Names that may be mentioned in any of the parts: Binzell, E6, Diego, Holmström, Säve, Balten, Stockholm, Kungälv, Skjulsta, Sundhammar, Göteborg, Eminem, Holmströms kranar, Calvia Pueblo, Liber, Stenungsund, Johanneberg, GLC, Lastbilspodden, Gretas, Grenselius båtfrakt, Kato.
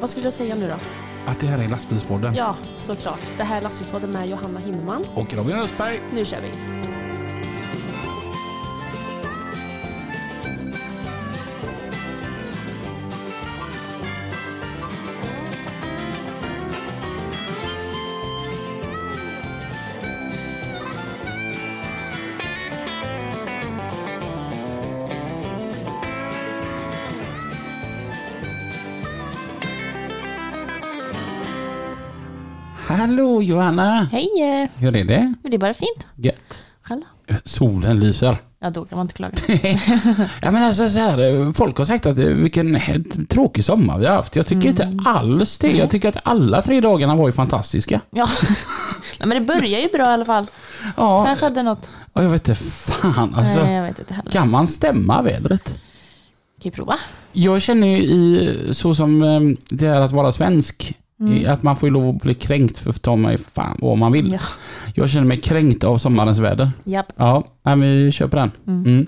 Vad skulle jag säga nu då? Att det här är Lastbilspodden. Ja, såklart. Det här är Lastbilspodden med Johanna Himman. Och Robin Rösberg. Nu kör vi. Hallå Johanna! Hej! Hur är det? Det är bara fint. Gött. Själv? Solen lyser. Ja, då kan man inte klaga. Ja, men alltså så här, folk har sagt att vilken tråkig sommar vi har haft. Jag tycker inte alls det. Jag tycker att alla 3 dagarna var ju fantastiska. Ja, men det börjar ju bra i alla fall. Ja. Sen skedde något. Ja, jag vet inte fan. Alltså, nej, jag vet inte heller. Kan man stämma vädret? Kan jag prova? Jag känner ju så som det är att vara svensk. Att man får ju lov att bli kränkt för att ta mig fan vad man vill. Ja. Jag känner mig kränkt av sommarens väder. Japp. Ja, vi köper den.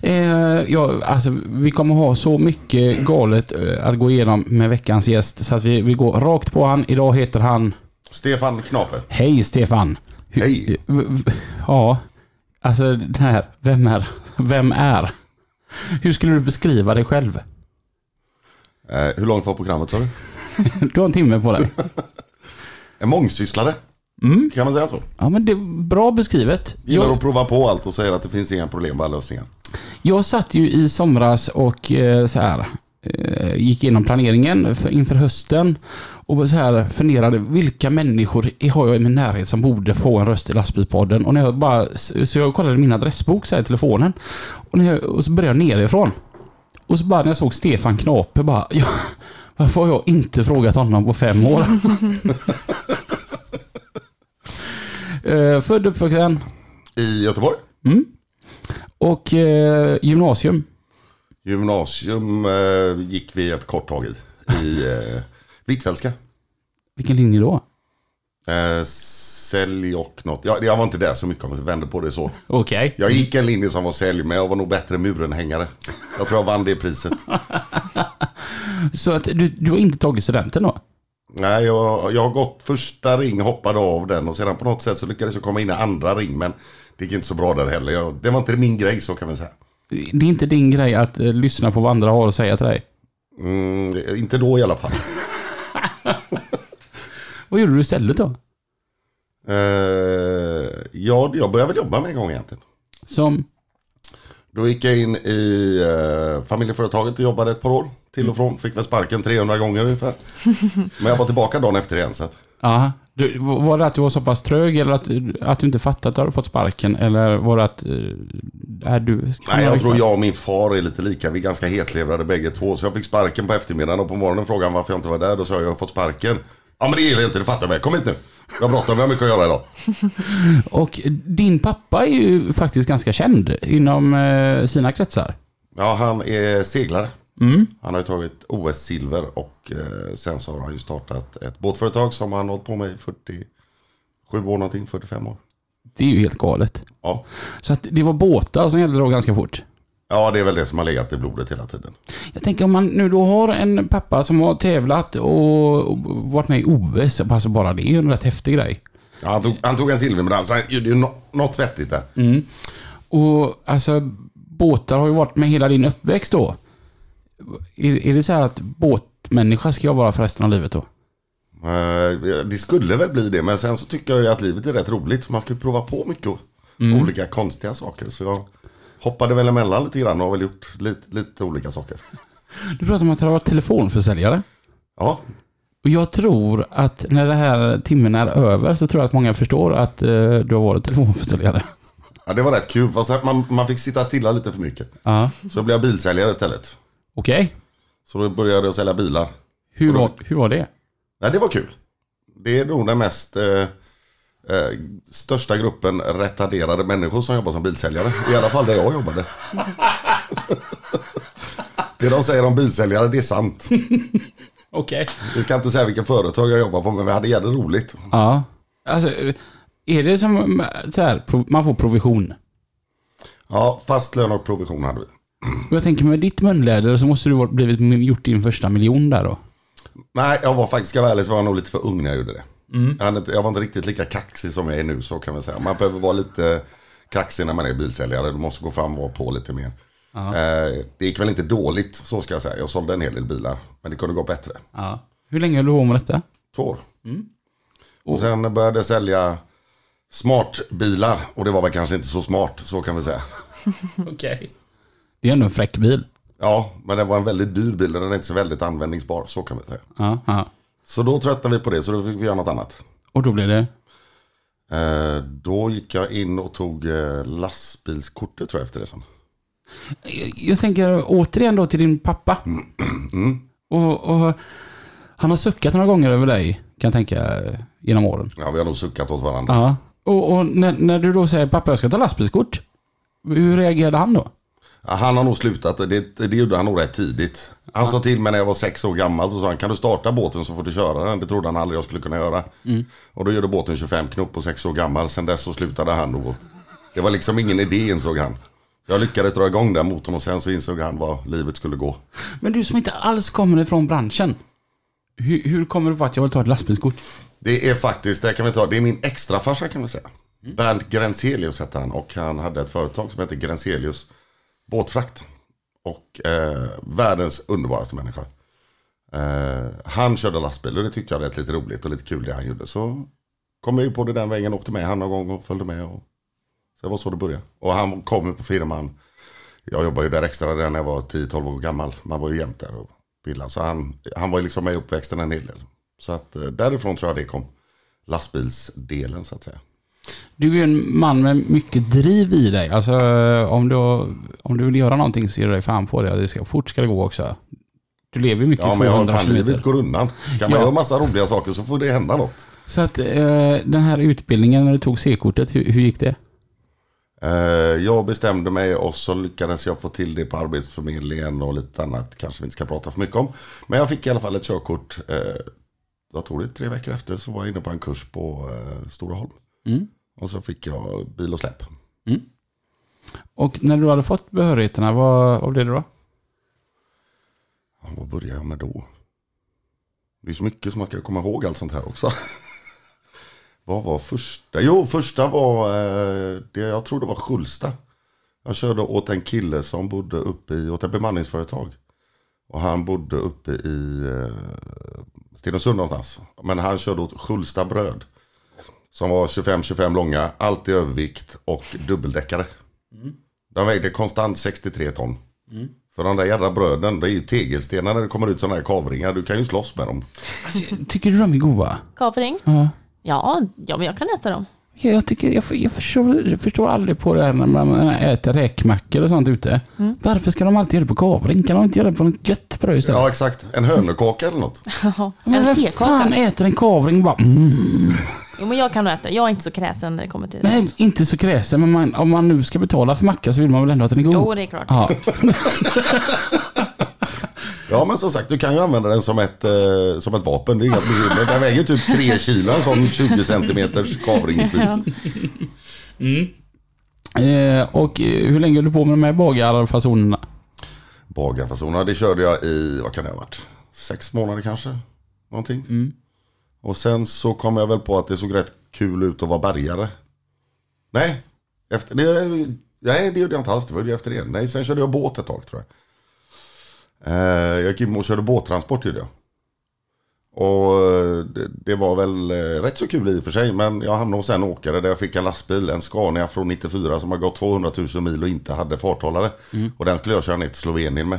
Mm. Alltså, vi kommer ha så mycket galet att gå igenom med veckans gäst. Så att vi går rakt på han. Idag heter han... Stefan Knape. Hej Stefan. Hej. Ja, alltså den här. Vem är? Hur skulle du beskriva dig själv? Hur långt var programmet sa du? Du har en timme på det. En mångsysslare. Mm. Kan man säga så? Ja, men det är bra beskrivet. Gillar att prova på allt och säger att det finns inga problem med alla lösningar. Jag satt ju i somras och så här gick igenom planeringen inför hösten och så här funderade vilka människor har jag i min närhet som borde få en röst i Lastbilspodden. Och när jag jag kollade min adressbok så här i telefonen och så började jag nerifrån. Och så bara när jag såg Stefan Knape bara varför har jag inte frågat honom på 5 år? Född uppvuxen i Göteborg. Mm. Och gymnasium. Gymnasium gick vi ett kort tag i Vitfälska. Vilken linje då? Sälj och något. Jag var inte där så mycket om jag vände på det så. Okej. Okay. Jag gick en linje som var sälj men jag var nog bättre murenhängare. Jag tror jag vann det priset. Så att du har inte tagit studenten då? Nej, jag har gått första ring, hoppade av den och sedan på något sätt så lyckades jag komma in i andra ring men det gick inte så bra där heller. Det var inte min grej så kan man säga. Det är inte din grej att lyssna på vad andra har att säga till dig? Inte då i alla fall. Vad gjorde du istället då? Jag började väl jobba med en gång egentligen. Som? Då gick jag in i familjeföretaget och jobbade ett par år. Till och från fick väl sparken 300 gånger ungefär. Men jag var tillbaka dagen efter igen. Ja, var det att du var så pass trög eller att du inte fattat att du hade fått sparken? Eller var det att... Nej, jag tror jag och min far är lite lika. Vi är ganska hetlevrade bägge två. Så jag fick sparken på eftermiddagen och på morgonen frågade varför jag inte var där. Då sa jag har fått sparken. Ja, men det gillar jag inte, det fattar mig. Kom hit nu. Jag bråttom, vi har mycket att göra idag. Och din pappa är ju faktiskt ganska känd inom sina kretsar. Ja, han är seglare. Mm. Han har ju tagit OS-silver och sen så har han ju startat ett båtföretag som han har hållit på med i 47 år någonting, 45 år. Det är ju helt galet. Ja. Så att det var båtar som gällde då ganska fort. Ja, det är väl det som har legat i blodet hela tiden. Jag tänker om man nu då har en pappa som har tävlat och varit med i OS, alltså bara det är ju en rätt häftig grej. Ja, han tog en silvermedalj, så det är ju något vettigt där. Mm. Och alltså båtar har ju varit med hela din uppväxt då. Är det så här att båtmänniska ska jag vara för resten av livet då? Det skulle väl bli det, men sen så tycker jag ju att livet är rätt roligt så man ska prova på mycket olika konstiga saker. Så jag hoppade väl emellan lite grann och har väl gjort lite olika saker. Du pratar om att du har varit telefonförsäljare. Ja. Och jag tror att när det här timmen är över så tror jag att många förstår att du har varit telefonförsäljare. Ja, det var rätt kul. Fast man fick sitta stilla lite för mycket. Ja. Så blev jag bilsäljare istället. Okej. Okay. Så då började jag sälja bilar. Hur var det? Nej, det var kul. Det är nog den mest... största gruppen retarderade människor som jobbar som bilsäljare. I alla fall där jag jobbade. Det de säger om bilsäljare, det är sant. Okej. Vi ska inte säga vilka företag jag jobbar på, men vi hade jävligt roligt. Ja. Alltså, är det som så här, man får provision? Ja, fast lön och provision hade vi. Och jag tänker med ditt munläder så måste du ha blivit gjort din första miljon där då? Nej, jag var faktiskt ärlig så var jag nog lite för ung när jag gjorde det. Mm. Jag var inte riktigt lika kaxig som jag är nu, så kan man säga. Man behöver vara lite kaxig när man är bilsäljare. Du måste gå fram och vara på lite mer. Det gick väl inte dåligt, så ska jag säga. Jag sålde en hel del bilar, men det kunde gå bättre. Hur länge höll du på med detta? 2 år. Mm. Och sen började jag sälja smartbilar. Och det var väl kanske inte så smart, så kan vi säga. Okej. Det är ändå en fräck bil. Ja, men det var en väldigt dyr bil och den är inte så väldigt användningsbar, så kan vi säga. Så då tröttnade vi på det, så då fick vi göra något annat. Och då blev det? Då gick jag in och tog lastbilskortet, tror jag, efter det sen. Jag tänker återigen då till din pappa. Och han har suckat några gånger över dig, kan jag tänka, genom åren. Ja, vi har nog suckat åt varandra. Och när du då säger, pappa jag ska ta lastbilskort, hur reagerade han då? Ja, han har nog slutat, det gjorde han nog rätt tidigt. Han sa till mig när jag var 6 år gammal, så sa han, kan du starta båten så får du köra den. Det trodde han aldrig jag skulle kunna göra. Och då gjorde båten 25 knop på 6 år gammal. Sen dess så slutade han nog. Det var liksom ingen idé, insåg han. Jag lyckades dra igång den motorn och sen så insåg han vad livet skulle gå. Men du som inte alls kommer ifrån branschen, hur kommer det på att jag vill ta ett lastbilskort? Det är faktiskt, det är min extra farsa, kan man säga. Bernd Grenselius hette han, och han hade ett företag som hette Grenselius båtfrakt. Och världens underbaraste människa. Han körde lastbil och det tyckte jag var lite roligt och lite kul det han gjorde. Så kom jag ju på det den vägen och åkte med han någon gång och följde med. Och så det var så det började. Och han kom på firman. Jag jobbade ju där extra när jag var 10-12 år gammal. Man var ju jämt där och bildade. Så han var ju liksom med i uppväxten en hel del. Så att därifrån tror jag det kom lastbilsdelen, så att säga. Du är en man med mycket driv i dig. Alltså om du vill göra någonting så ger du dig fan på det. Det ska fort ska det gå också. Du lever mycket 200 km. Ja, men jag har fan, livet går undan. Kan man göra massa roliga saker så får det hända något. Så att den här utbildningen när du tog C-kortet, hur gick det? Jag bestämde mig och så lyckades jag få till det på Arbetsförmedlingen och lite annat. Kanske vi inte ska prata för mycket om. Men jag fick i alla fall ett körkort. Jag tror det 3 veckor efter så var jag inne på en kurs på Stora Holm. Och så fick jag bil och släpp. Och när du hade fått behörigheterna, vad blev det då? Ja, vad började jag med då? Det är så mycket som man kan komma ihåg allt sånt här också. Vad var första? Jo, första var jag tror det var Skjulsta. Jag körde åt en kille som bodde uppe i, åt ett bemanningsföretag. Och han bodde uppe i Stenungsund någonstans. Men han körde åt Skjulsta bröd. Som var 25 långa, alltid övervikt och dubbeldäckare. De vägde konstant 63 ton. För de där jävla bröden, det är ju tegelstenar när det kommer ut sådana här kavringar. Du kan ju slåss med dem. Alltså, tycker du de är goda? Kavring? Ja, men jag kan äta dem. Jag förstår aldrig på det här när man äter räkmackor och sånt ute. Varför ska de alltid göra det på kavring? Kan de inte göra det på något gött bröd istället? Ja, exakt. En hönökaka eller något. En tekaka. Fan äter en kavring bara... Jo, men jag kan äta. Jag är inte så kräsen när det kommer till det. Nej, inte så kräsen. Men om man nu ska betala för macka så vill man väl ändå att den är god. Jo, det är klart. Ja, ja, men som sagt, du kan ju använda den som ett vapen. Det är inga bekymmer. Den väger typ 3 kilo, som 20 centimeters kavringsbit. Och hur länge är du på med de här bagarfasonerna? Bagarfasonerna, det körde jag i, vad kan det ha varit? 6 månader kanske? Någonting. Och sen så kom jag väl på att det såg rätt kul ut att vara bärgare. Nej, det gjorde jag inte alls. Det var ju efter det. Nej, sen körde jag båt ett tag, tror jag. Jag gick in och körde båttransport, gjorde jag. Och det var väl rätt så kul i och för sig. Men jag hamnade hos en åkare där jag fick en lastbil, en Scania från 94 som hade gått 200 000 mil och inte hade farthållare. Och den skulle jag köra ner till Slovenien med.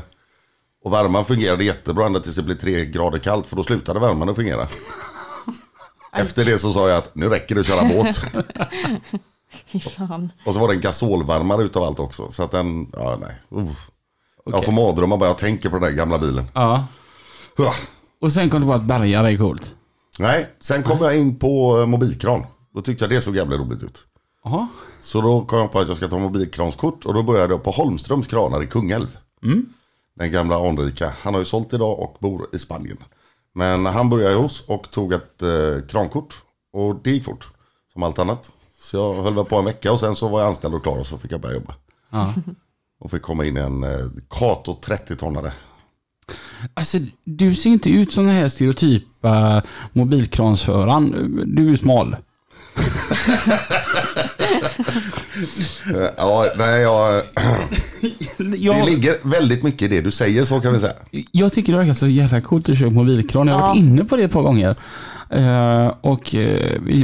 Och värmen fungerade jättebra ända tills det blev 3 grader kallt, för då slutade värmen att fungera. Efter det så sa jag att nu räcker det att köra båt. Och så var det en gasolvärmare utav allt också. Så att den, ja nej. Okay. Jag får mardrömmar bara jag tänker på den där gamla bilen. Ja. Och sen kom det bara att bärgare är coolt. Nej, sen kom jag in på mobilkran. Då tyckte jag det såg jävligt roligt ut. Aha. Så då kom jag på att jag ska ta mobilkranskort. Och då började jag på Holmströms kranar i Kungälv. Den gamla Andrika. Han har ju sålt idag och bor i Spanien. Men han började hos och tog ett krankort. Och det gick fort, som allt annat. Så jag höll på en vecka och sen så var jag anställd och klar och så fick jag börja jobba. och fick komma in en Kato 30-tonnare. Alltså, du ser inte ut som den här stereotypa mobilkransföraren. Du är smal. Ja, nej, det ligger väldigt mycket i det du säger, så kan vi säga. Jag tycker det är så jävla coolt att köpa mobilkran. Jag har varit inne på det ett par gånger. Och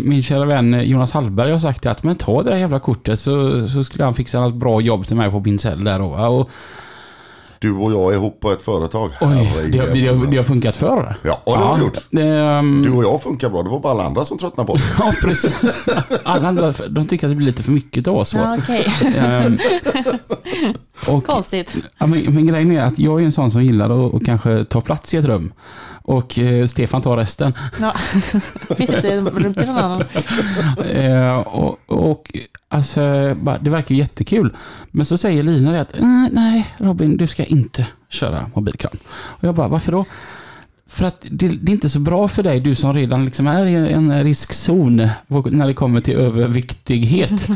min kära vän Jonas Hallberg har sagt att men ta det där jävla kortet, så skulle han fixa ett bra jobb till mig på Binzell där och du och jag är ihop på ett företag. Oj, det har funkat förr. Ja, det har gjort. Du och jag funkar bra. Det var bara alla andra som tröttnade på det. Ja, precis. Alla andra, de tycker att det blir lite för mycket av oss. Ja, okej. Konstigt. Men grejen är att jag är en sån som gillar att kanske ta plats i ett rum. Och Stefan tar resten. Ja, finns inte rum till någon annan. Och alltså, det verkar ju jättekul. Men så säger Lina det att nej Robin, du ska inte köra mobilkran. Och jag bara, varför då? För att det är inte så bra för dig, du som redan liksom är i en riskzon när det kommer till överviktighet.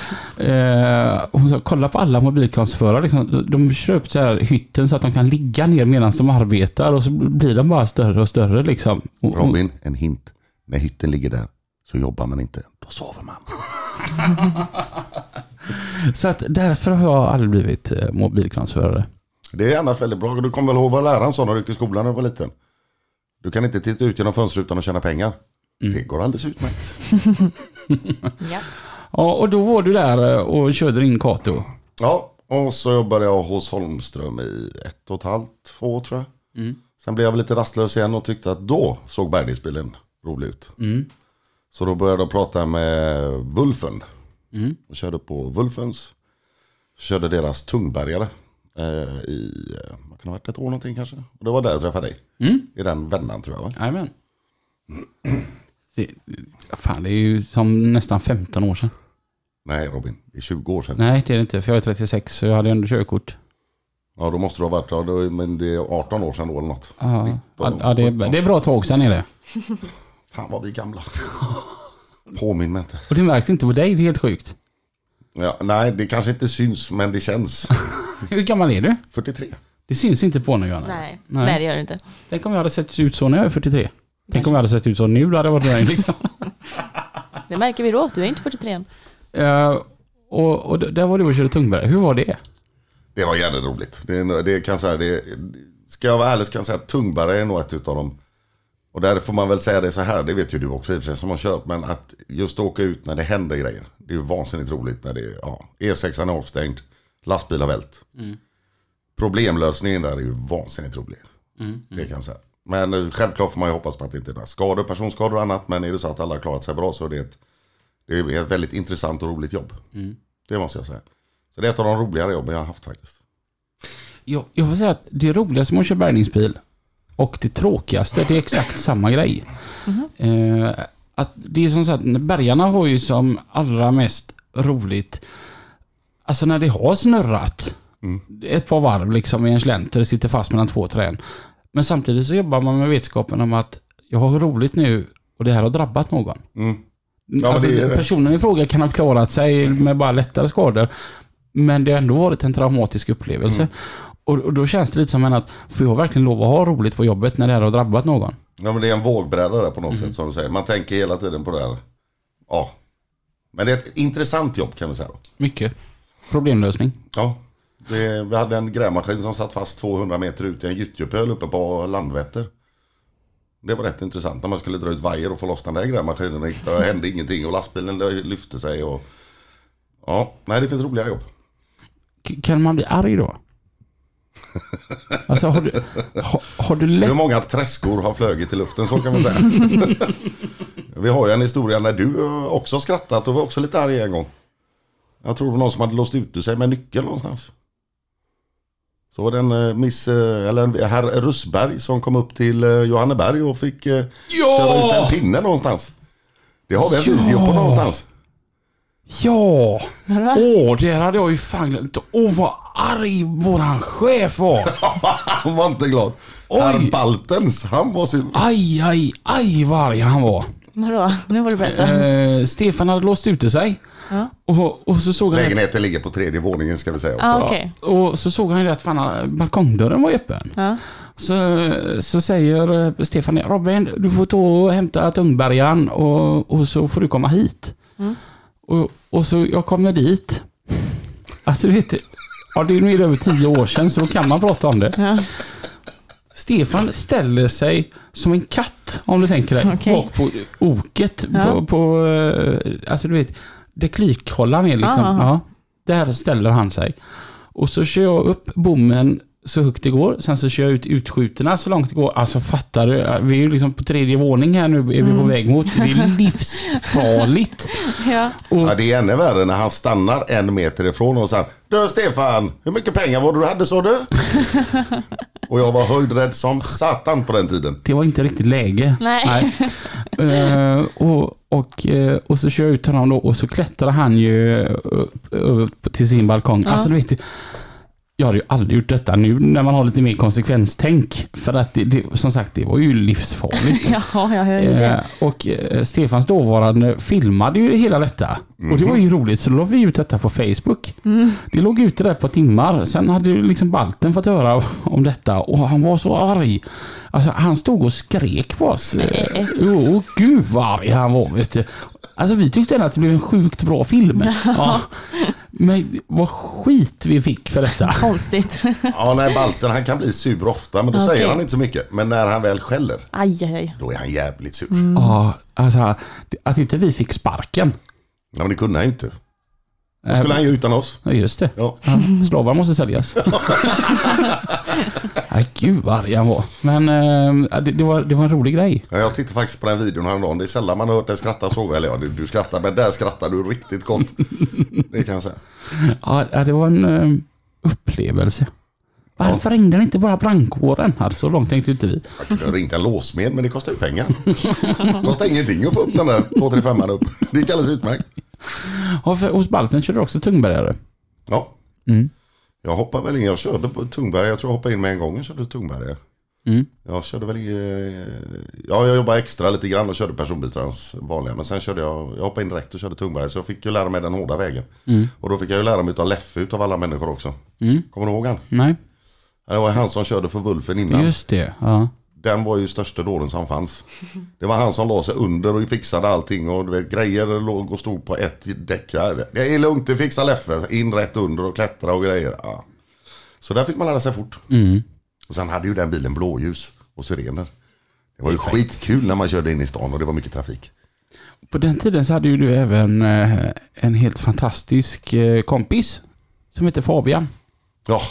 Hon sa, kolla på alla mobilkransförare. Liksom, de köper så här hytten så att de kan ligga ner medan de arbetar, och så blir de bara större och större. Liksom. Robin, en hint. När hytten ligger där så jobbar man inte. Då sover man. Så att därför har jag aldrig blivit mobilkransförare. Det är annars väldigt bra. Du kommer väl ihåg vad läraren sa när du gick i skolan när du var liten? Du kan inte titta ut genom fönstret utan att tjäna pengar. Det går alldeles utmärkt. Ja. Ja, och då var du där och körde in Kato. Ja, och så jobbade jag hos Holmström i 1,5-2 år, tror jag. Mm. Sen blev jag väl lite rastlös igen och tyckte att då såg bärgningsbilen rolig ut. Mm. Så då började jag prata med Wulfen. Mm. Och körde på Wulfens. Körde deras tungbärgare. I, man kan ha varit ett år någonting kanske. Och det var där jag träffade dig. Mm. I den vändan, tror jag, va? Jajamän. Fan, det är ju som nästan 15 år sedan. Nej Robin, det är 20 år sedan. Nej, det är det inte, för jag är 36, så jag hade ändå körkort. Ja, då måste du ha varit, ja, men det är 18 år sedan då eller något. 19, ja, det är bra tag sedan är det. Fan vad vi gamla. Påminn mig inte. Och det märks inte på dig, det är helt sjukt. Ja, nej, det kanske inte syns, men det känns. Hur gammal är du? 43. Det syns inte på någon. Nej, det gör det inte. Tänk om jag hade sett ut så när jag är 43. Kanske. Tänk om jag hade sett ut så nu, då hade jag varit där liksom. Det märker vi då, du är inte 43 än. Och där var du och körde tungbärgare. Hur var det? Det var jävligt roligt. Det kan säga, ska jag vara ärlig så kan jag säga att tungbärgare är nog ett utav dem. Och där får man väl säga det så här, det vet ju du också i och för sig som har kört, men att just åka ut när det händer grejer. Det är ju vansinnigt roligt när det E6 är avstängd, lastbil har vält. Mm. Problemlösningen där är ju vansinnigt rolig. Det kan jag säga. Men självklart får man ju hoppas på att det inte är några skador, personskador och annat, men är det så att alla har klarat sig bra så är det ett väldigt intressant och roligt jobb. Mm. Det måste jag säga. Så det är ett av de roligare jobben jag har haft faktiskt. Jag får säga att det roligaste med att köra bärgningsbil och det tråkigaste, det är exakt samma grej. Mm-hmm. Att det är som så att bergarna har ju som allra mest roligt alltså när det har snurrat ett par varv liksom i en slänt och det sitter fast mellan två trän. Men samtidigt så jobbar man med vetskapen om att jag har roligt nu och det här har drabbat någon. Mm. Ja, alltså, personen i fråga kan ha klarat sig med bara lättare skador, men det har ändå varit en traumatisk upplevelse. Mm. Och då känns det lite som att får jag verkligen lov att ha roligt på jobbet när det här har drabbat någon? Ja, men det är en vågbräda där på något sätt, som du säger. Man tänker hela tiden på det här. Ja. Men det är ett intressant jobb, kan vi säga då. Mycket. Problemlösning. Ja. Vi hade en grävmaskin som satt fast 200 meter ut i en gyttjepöl uppe på Landvetter. Det var rätt intressant. När man skulle dra ut vajer och få loss den där grävmaskinen, det hände ingenting och lastbilen lyfte sig. Och... Ja, nej, det finns roliga jobb. Kan man bli arg då? Alltså, har du lätt... Hur många träskor har flögit i luften, så kan man säga. Vi har ju en historia när du också skrattat och var också lite arg en gång. Jag tror det var någon som hade låst ut sig med nyckel någonstans. Så var det en herr Rösberg som kom upp till Johanneberg och fick köra ut en pinne någonstans. Det har vi en video på någonstans. Ja, det hade jag ju fan glömt. Vad arg våran chef var. Han var inte glad. Herr Baltens, han var sin... Aj, vad arg han var. Vadå? Nu får du berätta. Stefan hade låst ute sig. Ja. Och så såg han lägenheten ligger på tredje våningen ska vi säga också. Ah, okay. Och så såg han ju att fan, balkongdörren var öppen. Ja. Så säger Stefan, Robin, du får ta och hämta tungbergaren och så får du komma hit. Mm. Och så jag kommer dit. Alltså vet du, ja, det är nu över 10 år sedan så då kan man prata om det. Ja. Stefan ställer sig som en katt om du tänker dig bak på oket på alltså du vet det klykhållaren är liksom där ställer han sig. Och så kör jag upp bommen så högt det går, sen så kör jag ut utskjuterna så långt det går. Alltså fattar du, vi är ju liksom på tredje våning här nu, är vi på väg mot, det är livsfarligt. Ja. Och, ja, det är ännu värre när han stannar 1 meter ifrån och sen, du Stefan, hur mycket pengar var du hade så du? Och jag var höjdrädd som satan på den tiden. Det var inte riktigt läge. Nej. Och så kör jag ut honom då och så klättrar han ju upp till sin balkong. Ja. Alltså du vet, jag har ju aldrig gjort detta nu när man har lite mer konsekvenstänk för att det som sagt det var ju livsfarligt. Ja, jag hörde det. Och Stefans dåvarande filmade ju hela detta. Mm. Och det var ju roligt så då låg vi ut detta på Facebook. Mm. Det låg ute där på timmar. Sen hade ju liksom Balten fått höra om detta och han var så arg. Alltså han stod och skrek på oss. Åh gud vad arg han var vet du. Alltså vi tyckte att det blev en sjukt bra film. Ja. Men vad skit vi fick för detta. Konstigt. Ja, nej, Balten han kan bli sur ofta, men då säger han inte så mycket. Men när han väl skäller, då är han jävligt sur. Mm. Ja, alltså att inte vi fick sparken. Nej, men det kunde han ju inte. Då skulle han ju utan oss. Ja, just det. Ja. Ja, slavar måste säljas. Nej, gud vad arg han var. Men det var en rolig grej. Ja, jag tittade faktiskt på den videon häromdagen. Det är sällan man har hört dig skratta så. Eller ja, du skrattar, men där skrattar du riktigt gott. Det kan jag säga. Ja, det var en upplevelse. Varför ringde inte bara brandkåren här? Så långt tänkte inte vi. Jag kunde ha ringt en låsmed, men det kostar ju pengar. Det kostar ingenting att få upp den där 235 upp. Det gick alldeles utmärkt. Ja, för hos Balten körde du också tungbergare. Ja. Mm. Jag hoppar väl in, jag körde på tungberg. Jag tror jag hoppade in med en gång och körde tungberg. Mm. Jag körde väl jag jobbade extra lite grann och körde personbilstrans vanliga. Men sen körde jag hoppade in direkt och körde tungberg. Så jag fick ju lära mig den hårda vägen. Mm. Och då fick jag ju lära mig utav Leffe, utav alla människor också. Mm. Kommer du ihåg han? Nej. Det var han som körde för Wulfen innan. Just det, ja. Den var ju största dåren som fanns. Det var han som la sig under och fixade allting. Och du vet, grejer låg och stod på ett däck. Det är lugnt, det fixar Leffe. In rätt under och klättra och grejer. Ja. Så där fick man lära sig fort. Mm. Och sen hade ju den bilen blåljus och sirener. Det var ju skitkul när man körde in i stan och det var mycket trafik. På den tiden så hade ju du även en helt fantastisk kompis som heter Fabian. Ja.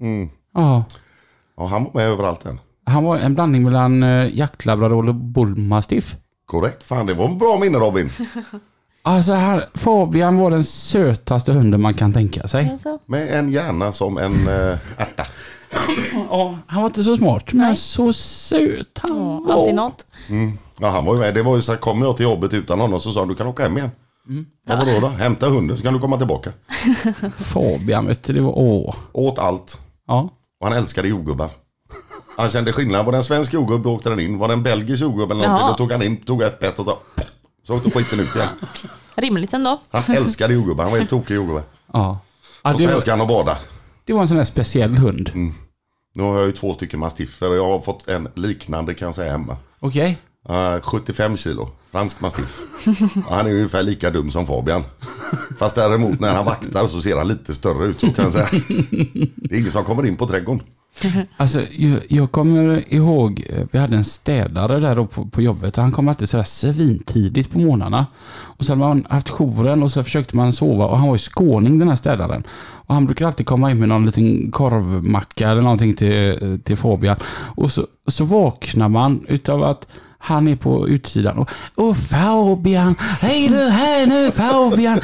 Mm. Ja. Ja, han var med överallt än. Han var en blandning mellan jaktlabrador och bullmastiff. Korrekt, fan det var en bra minne Robin. Alltså här, Fabian var den sötaste hunden man kan tänka sig. Alltså. Med en hjärna som en ärta. Ja, han var inte så smart, men så söt han var. Alltid något. Mm. Ja, han var ju med, det var ju så här, kom jag till jobbet utan honom så sa han, du kan åka hem igen. Mm. Ja, vadå då? Hämta hunden så kan du komma tillbaka. Fabian vet du, det var åt allt. Ja. Och han älskade jordgubbar. Han kände skillnad. Var det en svensk jordgubb då åkte den in. Var det en belgisk jordgubb eller någonting, då tog han in, tog ett bett och så åkte skiten ut igen. Rimligt ändå. Han älskade jordgubbar. Han var helt tokig jordgubbar. Ja. Och så älskade han att bada. Det var en sån här speciell hund. Mm. Nu har jag ju 2 stycken mastiffer och jag har fått en liknande kan jag säga hemma. Okej. 75 kilo. Fransk mastiff. Han är ungefär lika dum som Fabian. Fast däremot när han vaktar så ser han lite större ut. Så kan jag säga. Det är ingen som kommer in på trädgården. Alltså jag kommer ihåg vi hade en städare där då på jobbet. Han kom alltid sådär svintidigt på morgnarna. Och sen hade man haft jouren och så försökte man sova. Och han var ju skåning den här städaren. Och han brukar alltid komma in med någon liten korvmacka eller någonting till Fabian. Och så vaknar man utav att han är på utsidan och Fabian, hej du här nu Fabian,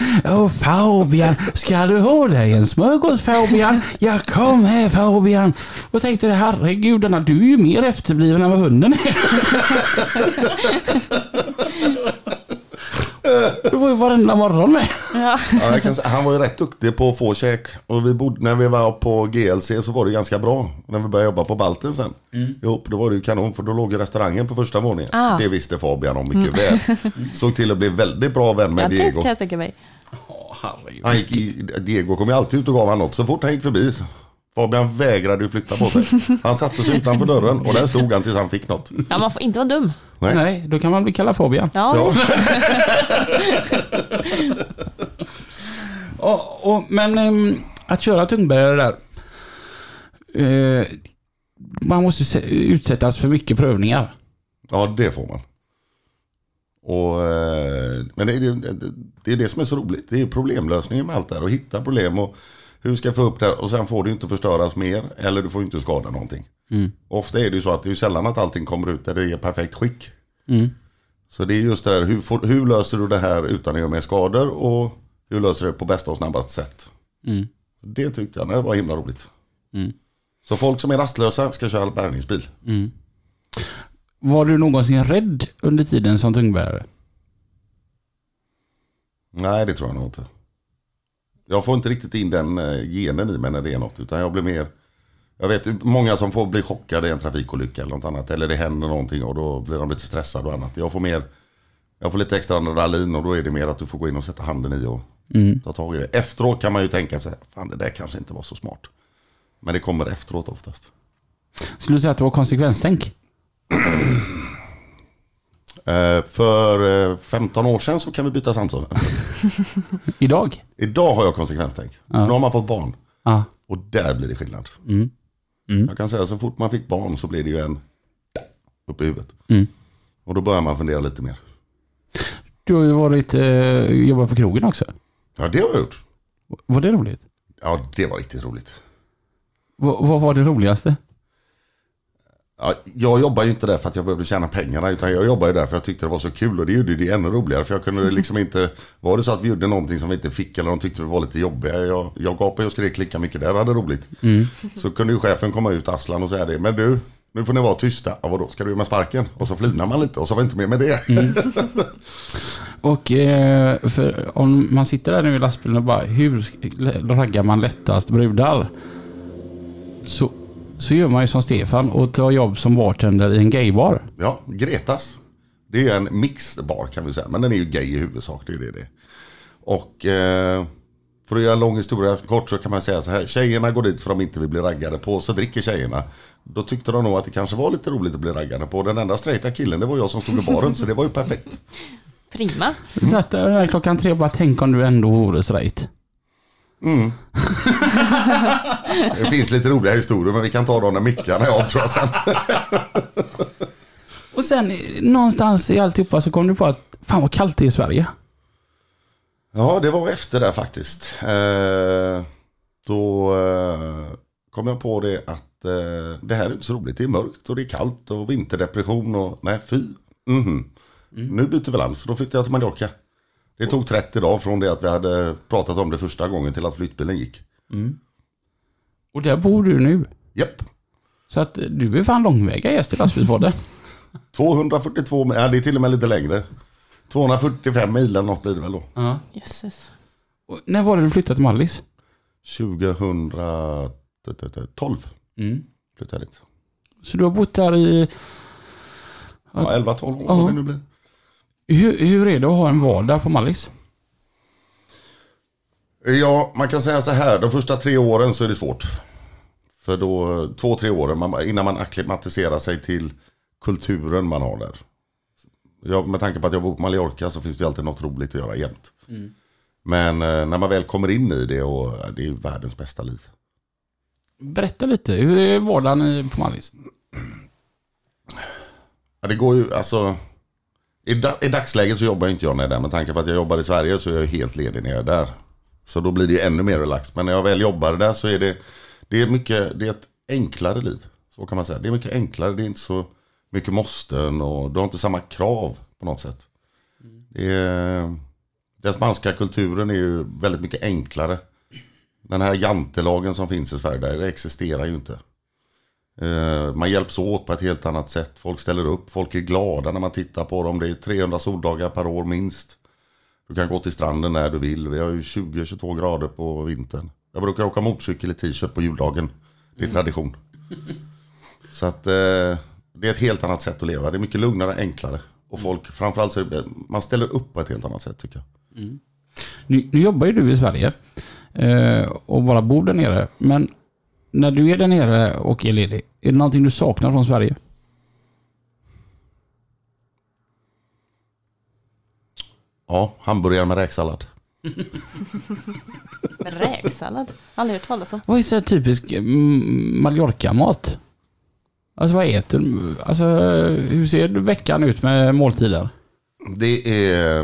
Fabian, ska du ha dig en smörgås Fabian? Jag kom här Fabian. Och tänkte, herregud, du är ju mer efterbliven än vad hunden är. Det var ju varenda morgon med. Ja. Ja, han var ju rätt duktig på fårkäk. Och vi bodde, när vi var på GLC så var det ganska bra. När vi började jobba på Balten sen. Mm. Jo, då var det ju kanon, för då låg restaurangen på första våningen. Ah. Det visste Fabian om mycket väl. Såg till att bli väldigt bra vän med Diego. Det kan jag tänka mig. Han gick i, Diego kom ju alltid ut och gav han något. Så fort han gick förbi så. Fabian vägrade ju flytta på sig. Han satte sig utanför dörren och där stod han tills han fick något. Ja, man får inte vara dum. Nej, nej, då kan man bli kallad Fabian. Ja. Men att köra tungbärare där. Man måste utsättas för mycket prövningar. Ja, det får man. Och, men det är det som är så roligt. Det är problemlösningen med allt där. Och hitta problem och hur ska jag få upp det? Och sen får du inte förstöras mer. Eller du får inte skada någonting. Mm. Ofta är det ju så att det är sällan att allting kommer ut där det är perfekt skick. Mm. Så det är just det där. Hur löser du det här utan att göra mer skador? Och hur löser du det på bästa och snabbaste sätt? Mm. Det tyckte jag. Det var himla roligt. Mm. Så folk som är rastlösa ska köra bärgningsbil. Mm. Var du någonsin rädd under tiden som tungbärare? Nej, det tror jag nog inte. Jag får inte riktigt in den genen i mig när det är något, utan jag blir mer... Jag vet många som får bli chockade i en trafikolycka eller något annat, eller det händer någonting och då blir de lite stressade och annat. Jag får lite extra adrenalin och då är det mer att du får gå in och sätta handen i och ta tag i det. Efteråt kan man ju tänka sig, fan det där kanske inte var så smart. Men det kommer efteråt oftast. Skulle du säga att det var konsekvenstänk? För 15 år sedan så kan vi byta samtal. Idag har jag konsekvenstänk. Nu har man fått barn. Och där blir det skillnad. Jag kan säga så fort man fick barn så blir det ju en upp i huvudet. Och då börjar man fundera lite mer. Du har ju varit jobbat på krogen också. Ja, det har jag gjort. Var det roligt? Ja, det var riktigt roligt. Vad var det roligaste? Jag jobbar ju inte där för att jag behövde tjäna pengarna, utan jag jobbar ju där för jag tyckte det var så kul, och det gjorde det ännu roligare, för jag kunde liksom inte, var det så att vi gjorde någonting som vi inte fick eller de tyckte det var lite jobbiga, jag gapade och skrek lika mycket där, det hade roligt. Så kunde ju chefen komma ut, Aslan, och säga det, men du, nu får ni vara tysta, ja vadå, ska du med sparken? Och så flinar man lite och så var inte med det. Och för om man sitter där nu i lastbilen och bara, hur raggar man lättast brudar? Så gör man ju som Stefan och tar jobb som bartender i en gaybar. Ja, Gretas. Det är en mixed bar kan vi säga. Men den är ju gay i huvudsak, det är det. Och för att göra en lång historia kort så kan man säga så här. Tjejerna går dit för de inte vill bli raggade på, så dricker tjejerna. Då tyckte de nog att det kanske var lite roligt att bli raggade på. Den enda straighta killen, det var jag som stod i baren, så det var ju perfekt. Prima. Så att här klockan 3 bara, tänk om du ändå vore straight. Det finns lite roliga historier, men vi kan ta dem när mickarna är av, tror jag, sen. Och sen någonstans i alltihopa så kom du på att fan vad kallt det är i Sverige. Ja, det var efter där faktiskt. Då kom jag på det att det här är inte så roligt, det är mörkt och det är kallt och vinterdepression och nej fy. Nu byter vi land, så då flyttade jag till Mallorca. Det tog 30 dagar från det att vi hade pratat om det första gången till att flyttbilen gick. Och där bor du nu? Japp. Så att du är fan långväga gäst i Lastbilspodden. 242 mil, ja, det är till och med lite längre. 245 mil eller något blir det väl då. Ja. Jesus. Och när var det du flyttade till Mallis? 2012. Flyttade dit. Så du har bott där i... Ja, 11-12 år det nu blir. Hur är det att ha en vardag på Mallis? Ja, man kan säga så här. De första 3 åren så är det svårt. För då, 2-3 åren innan man akklimatiserar sig till kulturen man har där. Jag, med tanke på att jag bor på Mallorca så finns det alltid något roligt att göra jämt. Men när man väl kommer in i det, och det är världens bästa liv. Berätta lite, hur är vardagen på Mallis? Ja, det går ju, alltså... I dagsläget så jobbar inte jag när jag är där. Med tanke på att jag jobbar i Sverige så är jag helt ledig när jag är där. Så då blir det ännu mer relax. Men när jag väl jobbar där så är det är ett enklare liv. Så kan man säga. Det är mycket enklare. Det är inte så mycket måsten. Och du har inte samma krav på något sätt. Den spanska kulturen är ju väldigt mycket enklare. Den här jantelagen som finns i Sverige där, det existerar ju inte. Man hjälps åt på ett helt annat sätt. Folk ställer upp, folk är glada när man tittar på dem. Det är 300 soldagar per år minst. Du kan gå till stranden när du vill. Vi har ju 20-22 grader på vintern. Jag brukar åka motorcykel i t-shirt på juldagen. Det är tradition. Så att det är ett helt annat sätt att leva. Det är mycket lugnare, enklare. Och folk, framförallt, så man ställer upp på ett helt annat sätt, tycker jag. Mm. Nu jobbar ju du i Sverige och bara bor där nere. Men när du är där nere och är ledig, är det någonting du saknar från Sverige? Ja, hamburgare med räksallad. Med räksallad? Aldrig hört talas om. Vad är så typisk Mallorca-mat? Alltså vad äter du? Alltså, hur ser veckan ut med måltider? Det är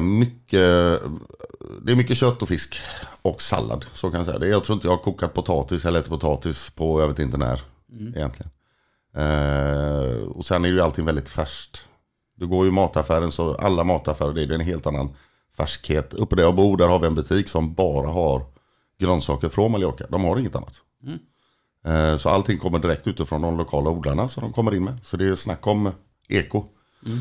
mycket kött och fisk och sallad, så kan jag säga. Jag tror inte jag har kokat potatis eller ätit potatis på, jag vet inte när egentligen. Och sen är ju allting väldigt färskt. Du går ju mataffären, så alla mataffärer, det är en helt annan färskhet. Uppe där jag bor, där har vi en butik som bara har grönsaker från Mallorca. De har inget annat. Mm. Så allting kommer direkt utifrån de lokala odlarna som de kommer in med. Så det är snack om eko. Mm.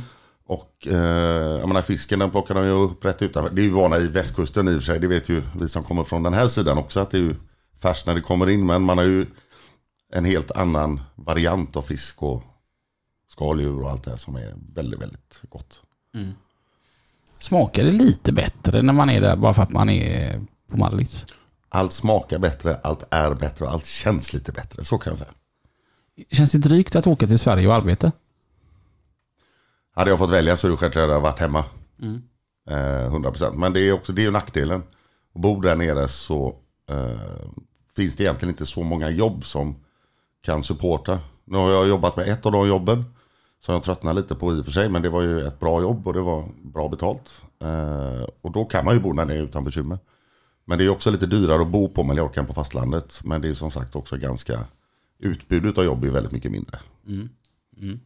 Och jag menar, fisken, den plockar de ju upp rätt utanför. Det är ju vana i västkusten i och för sig. Det vet ju vi som kommer från den här sidan också, att det är ju färskt när det kommer in. Men man har ju en helt annan variant av fisk och skaldjur och allt det här som är väldigt, väldigt gott. Mm. Smakar det lite bättre när man är där bara för att man är på Mallis? Allt smakar bättre, allt är bättre och allt känns lite bättre, så kan jag säga. Känns det drygt att åka till Sverige och arbeta? Hade jag fått välja så hade jag självklart varit hemma. 100%. Men det är också, det är ju nackdelen. Och bor där nere så finns det egentligen inte så många jobb som kan supporta. Nu har jag jobbat med ett av de jobben som jag tröttnar lite på i och för sig, men det var ju ett bra jobb och det var bra betalt. Och då kan man ju bo där nere utan bekymmer. Men det är också lite dyrare att bo på Mallorca än på fastlandet. Men det är som sagt också ganska... Utbudet av jobb är väldigt mycket mindre. Mm. Mm.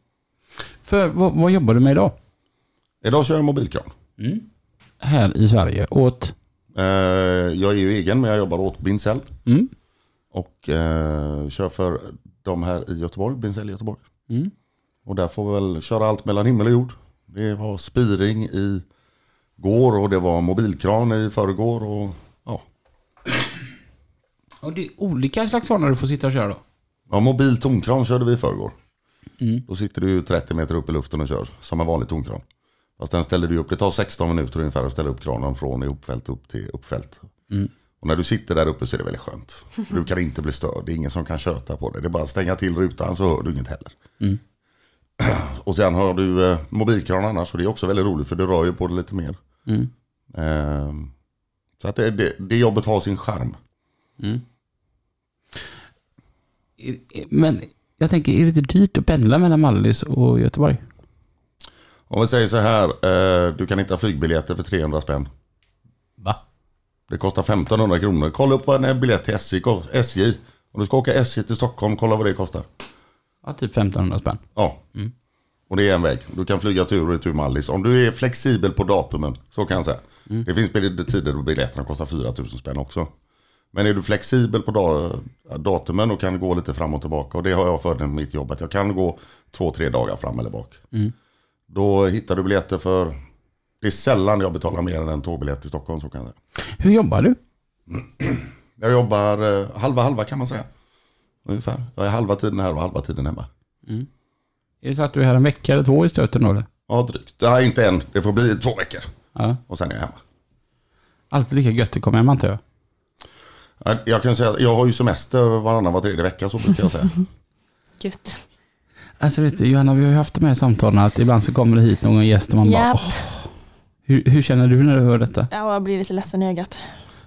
För vad jobbar du med idag? Idag kör jag en mobilkran. Mm. Här i Sverige? Åt? Jag är ju egen, men jag jobbar åt Binzell. Mm. Och kör för de här i Göteborg, Binzell i Göteborg. Mm. Och där får vi väl köra allt mellan himmel och jord. Det var spiring i går och det var mobilkran i förrgår och... Och det är olika slags kranar du får sitta och köra då? Ja, mobil tonkran körde vi i förrgår. Mm. Då sitter du 30 meter upp i luften och kör, som en vanlig tonkran. Fast den ställer du upp, det tar 16 minuter ungefär att ställa upp kranen från ihopfält upp till uppfält. Mm. Och när du sitter där uppe så är det väldigt skönt. För du kan inte bli störd, det är ingen som kan köta på dig. Det är bara att stänga till rutan så hör du inget heller. Mm. Och sen har du mobilkran annars, och det är också väldigt roligt för du rör ju på det lite mer. Mm. Så att det jobbet har sin charm. Mm. Men jag tänker, är det inte dyrt att pendla mellan Mallis och Göteborg? Om vi säger så här, du kan inte ha flygbiljetter för 300 spänn. Va? Det kostar 1500 kronor. Kolla upp vad en biljett till SJ. Om du ska åka SJ till Stockholm, kolla vad det kostar. Ja, typ 1500 spänn. Ja. Mm. Och det är en väg. Du kan flyga tur och retur Mallis. Om du är flexibel på datumen, så kan jag säga. Mm. Det finns tider då biljetterna kostar 4000 spänn också. Men är du flexibel på datumen och kan gå lite fram och tillbaka, och det har jag fördelen med mitt jobb, att jag kan gå 2-3 dagar fram eller bak. Mm. Då hittar du biljetter för... Det är sällan jag betalar mer än en tågbiljett i Stockholm, så kan jag. Hur jobbar du? Jag jobbar halva kan man säga. Ungefär. Jag är halva tiden här och halva tiden hemma. Mm. Är det så att du är här en vecka eller två i stöten då? Ja, drygt. Det är inte en. Det får bli 2 veckor. Ja. Och sen är jag hemma. Alltid lika gött att komma hemma, inte jag. Jag kan säga att jag har ju semester var tredje vecka, så brukar jag säga. Gud. Alltså vet du, Johanna, vi har ju haft de här samtalen att ibland så kommer det hit någon gäst och man bara... Hur känner du när du hör detta? Ja, jag blir lite ledsen i ögat.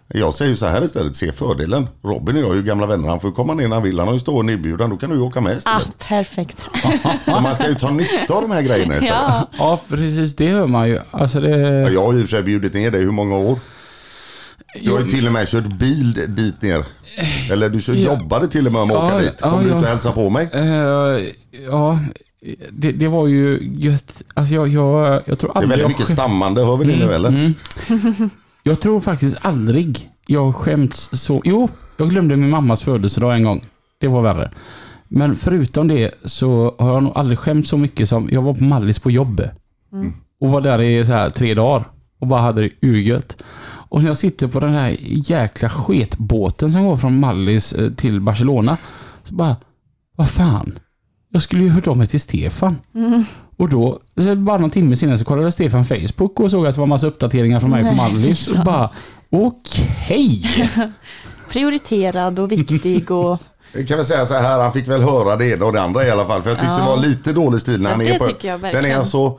Jag säger ju så här istället, se fördelen. Robin och jag är ju gamla vänner, han får komma ner när han vill. Han har ju stå och inbjudan, då kan du ju åka med istället. Ah, perfekt. Så man ska ju ta nytta av de här grejerna istället. Ja, precis, det hör man ju. Alltså, det... Ja, jag har ju i och för sig bjudit ner dig hur många år? Du har ju till och med kört bil dit ner. Eller du jobbade till och med om att åka dit. Kommer du inte hälsa på mig? Ja, det var ju gött. Alltså jag tror aldrig... Det är väldigt mycket stammande, hör vi det nu eller? Mm. Jag tror faktiskt aldrig jag skämts så... Jo, jag glömde min mammas födelsedag en gång. Det var värre. Men förutom det så har jag nog aldrig skämt så mycket som... Jag var på Mallis på jobbet. Mm. Och var där i så här 3 dagar. och bara hade det urgött. Och när jag sitter på den här jäkla sketbåten som går från Mallis till Barcelona så bara, vad fan? Jag skulle ju hört om mig till Stefan. Mm. Och då, bara någon timme senare så kollade Stefan Facebook och såg att det var massa uppdateringar från mig på Mallis. Och bara, okej. Prioriterad och viktig och... Kan vi säga så här, han fick väl höra det ena och det andra i alla fall. För jag tyckte det var lite dålig stil när han är på... Den är alltså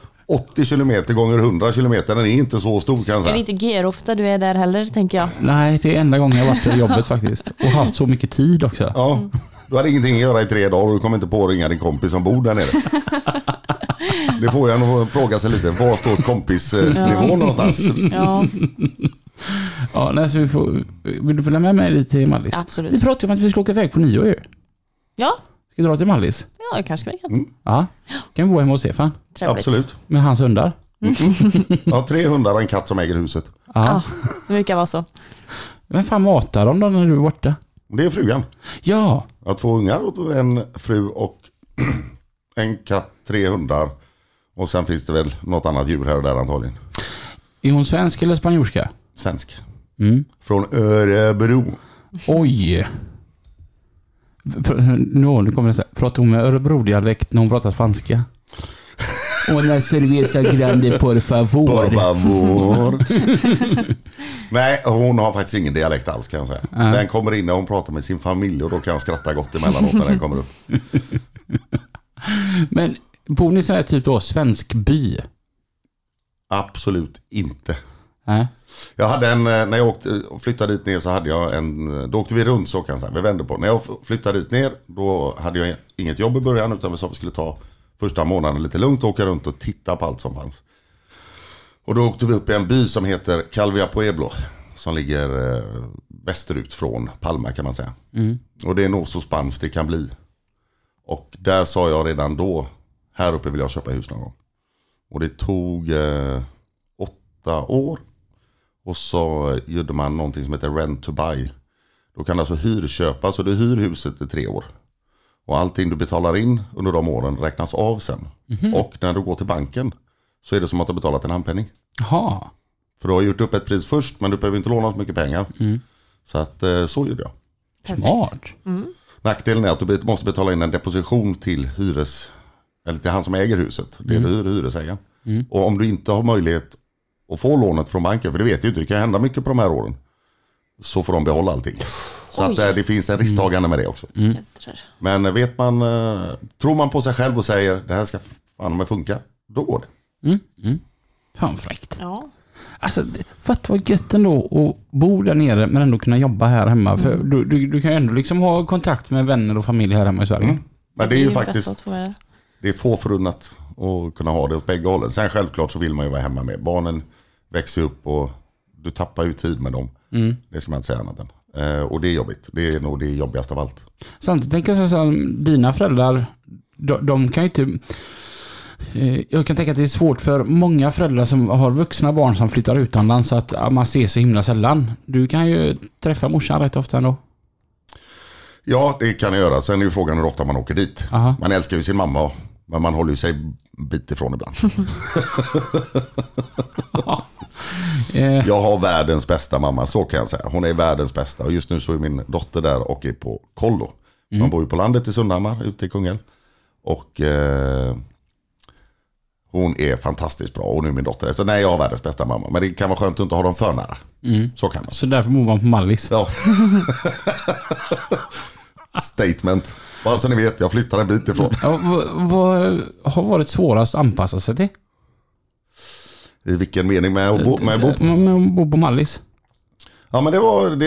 80 kilometer gånger 100 kilometer, den är inte så stor kan jag säga. Det är inte gerofta du är där heller, tänker jag. Nej, det är enda gången jag har varit på jobbet faktiskt. Och haft så mycket tid också. Ja, du hade ingenting att göra i 3 dagar och du kommer inte på att ringa din kompis som bor där nere. Det får jag nog fråga sig lite. Var står kompisnivån någonstans? Ja. Ja, nej, så vill du följa med mig lite i Mallis? Absolut. Vi pratade om att vi skulle åka iväg på 9 år. Ja. Ska vi dra till Mallis? Ja, kanske vi kan. Mm. Ja. Kan vi bo hemma hos Stefan? Trevligt. Absolut. Med hans hundar? Mm. Ja, 3 hundar och en katt som äger huset. Ja, det brukar vara så. Vem fan matar de då när du är borta? Det är frugan. Ja. Jag har 2 ungar och en fru och en katt, 3 hundar. Och sen finns det väl något annat djur här och där antagligen. Är hon svensk eller spanjorska? Svensk. Mm. Från Örebro. Oj. Nu kommer det så här. Pratar hon med Örebro-dialekt när hon pratar spanska? Una cerveza grande, por favor. Por favor. Nej, hon har faktiskt ingen dialekt alls kan jag säga. Den kommer in när hon pratar med sin familj och då kan jag skratta gott emellanåt när den kommer upp. Men bor ni så här typ då, svensk by? Absolut inte. Jag hade en, när jag flyttade dit ner så hade jag en, då åkte vi runt så kan jag säga, vi vände på. När jag flyttade dit ner då hade jag inget jobb i början utan vi sa att vi skulle ta första månaden lite lugnt och åka runt och titta på allt som fanns. Och då åkte vi upp i en by som heter Calvia Pueblo som ligger västerut från Palma kan man säga. Mm. Och det är nog så spanskt det kan bli. Och där sa jag redan då, här uppe vill jag köpa hus någon gång. Och det tog 8 år. Och så gjorde man någonting som heter rent to buy. Då kan du alltså hyrköpa, så du hyr huset i 3 år. Och allting du betalar in under de åren räknas av sen. Mm-hmm. Och när du går till banken så är det som att du betalat en handpenning. Jaha. För du har gjort upp ett pris först men du behöver inte låna så mycket pengar. Mm. Så att så gjorde jag. Smart. Mm. Nackdelen är att du måste betala in en deposition till hyres... Eller till han som äger huset. Det är hyresägaren. Mm. Och om du inte har möjlighet att få lånet från banken, för det vet ju inte, det kan hända mycket på de här åren, så får de behålla allting. Så att det finns en risktagande med det också. Mm. Men vet man, tror man på sig själv och säger det här ska fan funka, då går det. Mm. Mm. Fan fräckt. Ja. Alltså, för att vara gött ändå och bo där nere men ändå kunna jobba här hemma. Mm. För du kan ju ändå liksom ha kontakt med vänner och familj här hemma i Sverige. Mm. Men det är ju faktiskt... Det är få förunnat att kunna ha det åt bägge hållen. Sen självklart så vill man ju vara hemma med. Barnen växer upp och du tappar ju tid med dem. Mm. Det ska man inte säga annat än. Och det är jobbigt. Det är nog det jobbigaste av allt. Samtidigt tänker jag så här, dina föräldrar, de kan ju inte... Jag kan tänka att det är svårt för många föräldrar som har vuxna barn som flyttar utomlands att man ses så himla sällan. Du kan ju träffa morsan rätt ofta ändå. Ja, det kan jag göra. Sen är ju frågan hur ofta man åker dit. Aha. Man älskar ju sin mamma, men man håller ju sig bit ifrån ibland. Jag har världens bästa mamma, så kan jag säga. Hon är världens bästa. Och just nu så är min dotter där och är på kollo. Man bor ju på landet i Sundhammar, ute i Kungälv. Och hon är fantastiskt bra. Och nu är min dotter. Så nej, jag har världens bästa mamma. Men det kan vara skönt att inte ha dem för nära. Mm. Så kan man. Så därför bor man på Mallis. Ja. Statement. Bara så ni vet, jag flyttar en bit ifrån. Ja, vad har varit svårast att anpassa sig till? I vilken mening med att bo, på Mallis? Ja, men det var... Det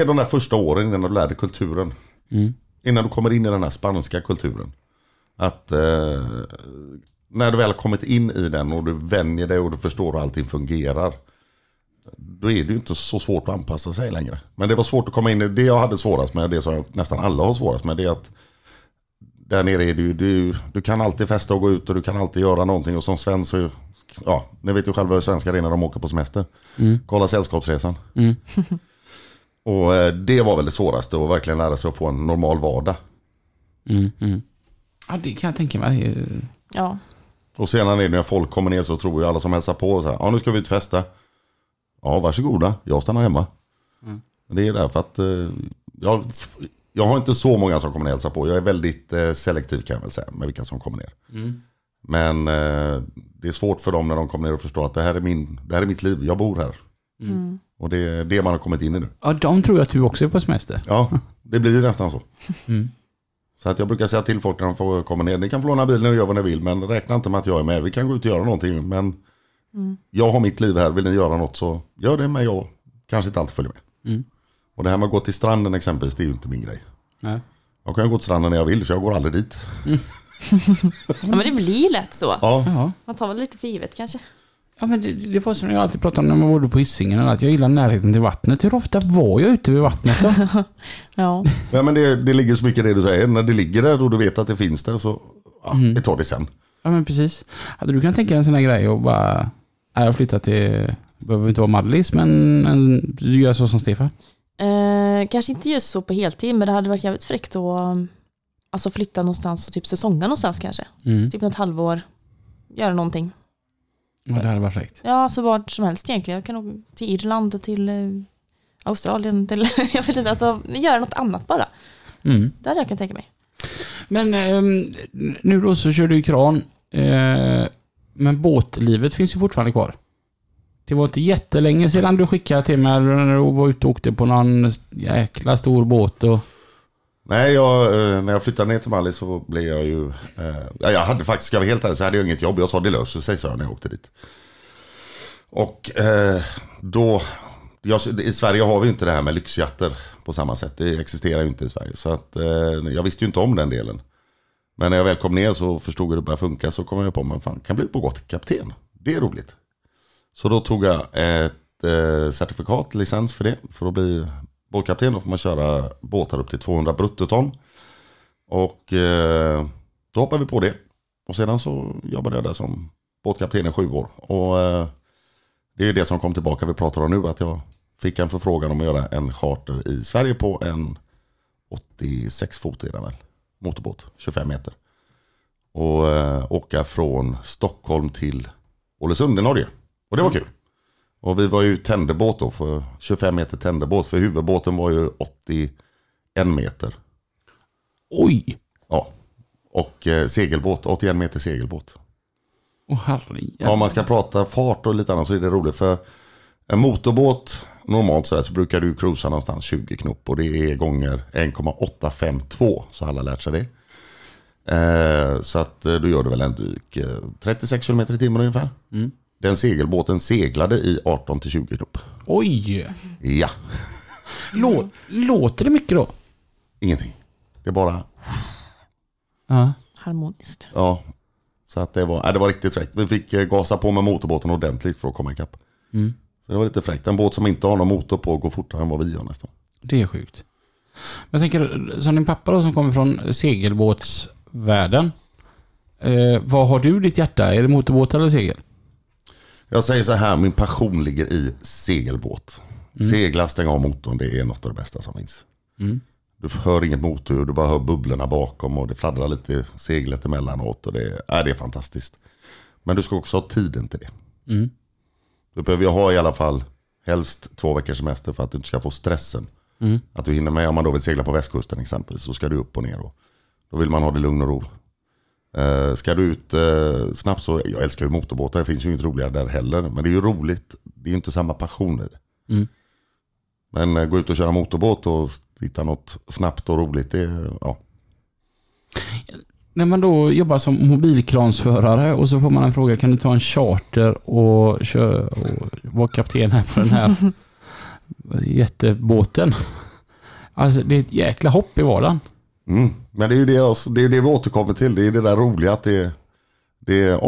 är de där första åren innan du lärde kulturen. Mm. Innan du kommer in i den här spanska kulturen. Att när du väl har kommit in i den och du vänjer dig och du förstår hur allting fungerar, då är det ju inte så svårt att anpassa sig längre. Men det var svårt att komma in i det jag hade svårast med. Det som nästan alla har svårast med. Det är att där nere är du kan alltid festa och gå ut och du kan alltid göra någonting. Och som svensk, ja, ni vet ju själva hur svenskar är när de åker på semester. Mm. Kolla Sällskapsresan. Mm. Och det var väl det svåraste att verkligen lära sig att få en normal vardag. Mm, mm. Ja, det kan jag tänka mig. Ja, Och sedan är det när folk kommer ner så tror ju alla som hälsar på så här, ja nu ska vi ut festa. Ja, varsågoda, jag stannar hemma. Mm. Det är därför att jag har inte så många som kommer ner och hälsar på. Jag är väldigt selektiv kan jag väl säga med vilka som kommer ner. Mm. Men det är svårt för dem när de kommer ner och förstår att det här är mitt liv, jag bor här. Mm. Och det är det man har kommit in i nu. Ja, de tror att du också är på semester. Ja, det blir ju nästan så. Mm. Så att jag brukar säga till folk när de får komma ner, ni kan få låna bilen och göra vad ni vill, men räkna inte med att jag är med. Vi kan gå ut och göra någonting, men jag har mitt liv här. Vill ni göra något så gör det, men jag kanske inte alltid följer med. Mm. Och det här med att gå till stranden exempelvis, det är ju inte min grej. Nej. Jag kan gå till stranden när jag vill, så jag går aldrig dit. Mm. Ja, men det blir lätt så. Ja. Man tar väl lite för givet kanske. Ja, men det var som jag alltid pratade om när man bodde på Hisingen, att jag gillar närheten till vattnet. Hur ofta var jag ute vid vattnet då? Ja. Ja, men det ligger så mycket i det du säger. När det ligger där och du vet att det finns där, så ja, det tar det sen. Ja, men precis. Hade du kunnat tänka en sån här grej och bara, jag flyttar till, behöver inte vara Madlis, men du gör så som Stefan? Kanske inte just så på heltid, men det hade varit jävligt fräckt att alltså flytta någonstans och typ säsonga någonstans kanske. Mm. Typ något halvår, göra någonting. Ja, det hade varit fräckt. Ja, så vart som helst egentligen. Jag kan nog till Irland, till Australien, till jag vet inte, alltså göra något annat bara. Mm. Där jag kan tänka mig. Men nu då så kör du kran. Men båtlivet finns ju fortfarande kvar. Det var inte jättelänge sedan du skickade till mig när du var ute och åkte på någon jäkla stor båt och... Nej, när jag flyttade ner till Mallis så blev jag ju... jag hade faktiskt, ska vi helt ärligt, så hade jag inget jobb. Jag sa det löser sig, så när jag åkte dit. Och då... I Sverige har vi inte det här med lyxjatter på samma sätt. Det existerar ju inte i Sverige. Så att, jag visste ju inte om den delen. Men när jag väl kom ner så förstod jag hur det började funka. Så kom jag på, men fan, kan bli på gott kapten. Det är roligt. Så då tog jag ett certifikat, licens för det. För att bli... båtkapten, då får man köra båtar upp till 200 bruttoton. Och då hoppade vi på det. Och sedan så jobbade jag där som båtkapten i 7 år. Och det är det som kom tillbaka, vi pratar om nu. Att jag fick en förfrågan om att göra en charter i Sverige på en 86 fot i den väl. Motorbåt, 25 meter. Och åka från Stockholm till Ålesund i Norge. Och det var kul. Och vi var ju tänderbåt då, för 25 meter tänderbåt. För huvudbåten var ju 81 meter. Oj! Ja, och segelbåt, 81 meter segelbåt. Åh, herregud. Ja, om man ska prata fart och lite annat så är det roligt. För en motorbåt, normalt så här, så brukar du cruisa någonstans 20 knop. Och det är gånger 1,852, så alla lärt sig det. Så att då gör du väl en dyk 36 km i timmen ungefär. Mm. Den segelbåten seglade i 18-20 knop. Oj! Ja. Låter det mycket då? Ingenting. Det är bara... Ja. Harmoniskt. Ja. Så att det var riktigt fräckt. Vi fick gasa på med motorbåten ordentligt för att komma ikapp. Mm. Så det var lite fräckt. En båt som inte har någon motor på går fortare än vad vi gör nästan. Det är sjukt. Jag tänker, som din pappa då som kommer från segelbåtsvärlden. Vad har du ditt hjärta? Är det motorbåt eller segel? Jag säger så här, min passion ligger i segelbåt. Mm. Segla, stänga av motorn, det är något av det bästa som finns. Mm. Du hör inget motor, du bara hör bubblorna bakom och det fladdrar lite seglet emellanåt. Och det är fantastiskt. Men du ska också ha tiden till det. Mm. Du behöver ju ha i alla fall helst 2 veckors semester för att du inte ska få stressen. Mm. Att du hinner med, om man då vill segla på västkusten exempelvis, så ska du upp och ner. Och då vill man ha det lugn och ro. Ska du ut snabbt så, jag älskar ju motorbåtar, det finns ju inget roligare där heller, men det är ju roligt, det är ju inte samma passion i det. Mm. Men gå ut och köra motorbåt och hitta något snabbt och roligt, det, ja. När man då jobbar som mobilkransförare och så får man en fråga, kan du ta en charter och vara kapten här på den här jättebåten? Alltså det är ett jäkla hopp i vardagen. Mm. Men det är ju det vi återkommer till. Det är det där roliga att det är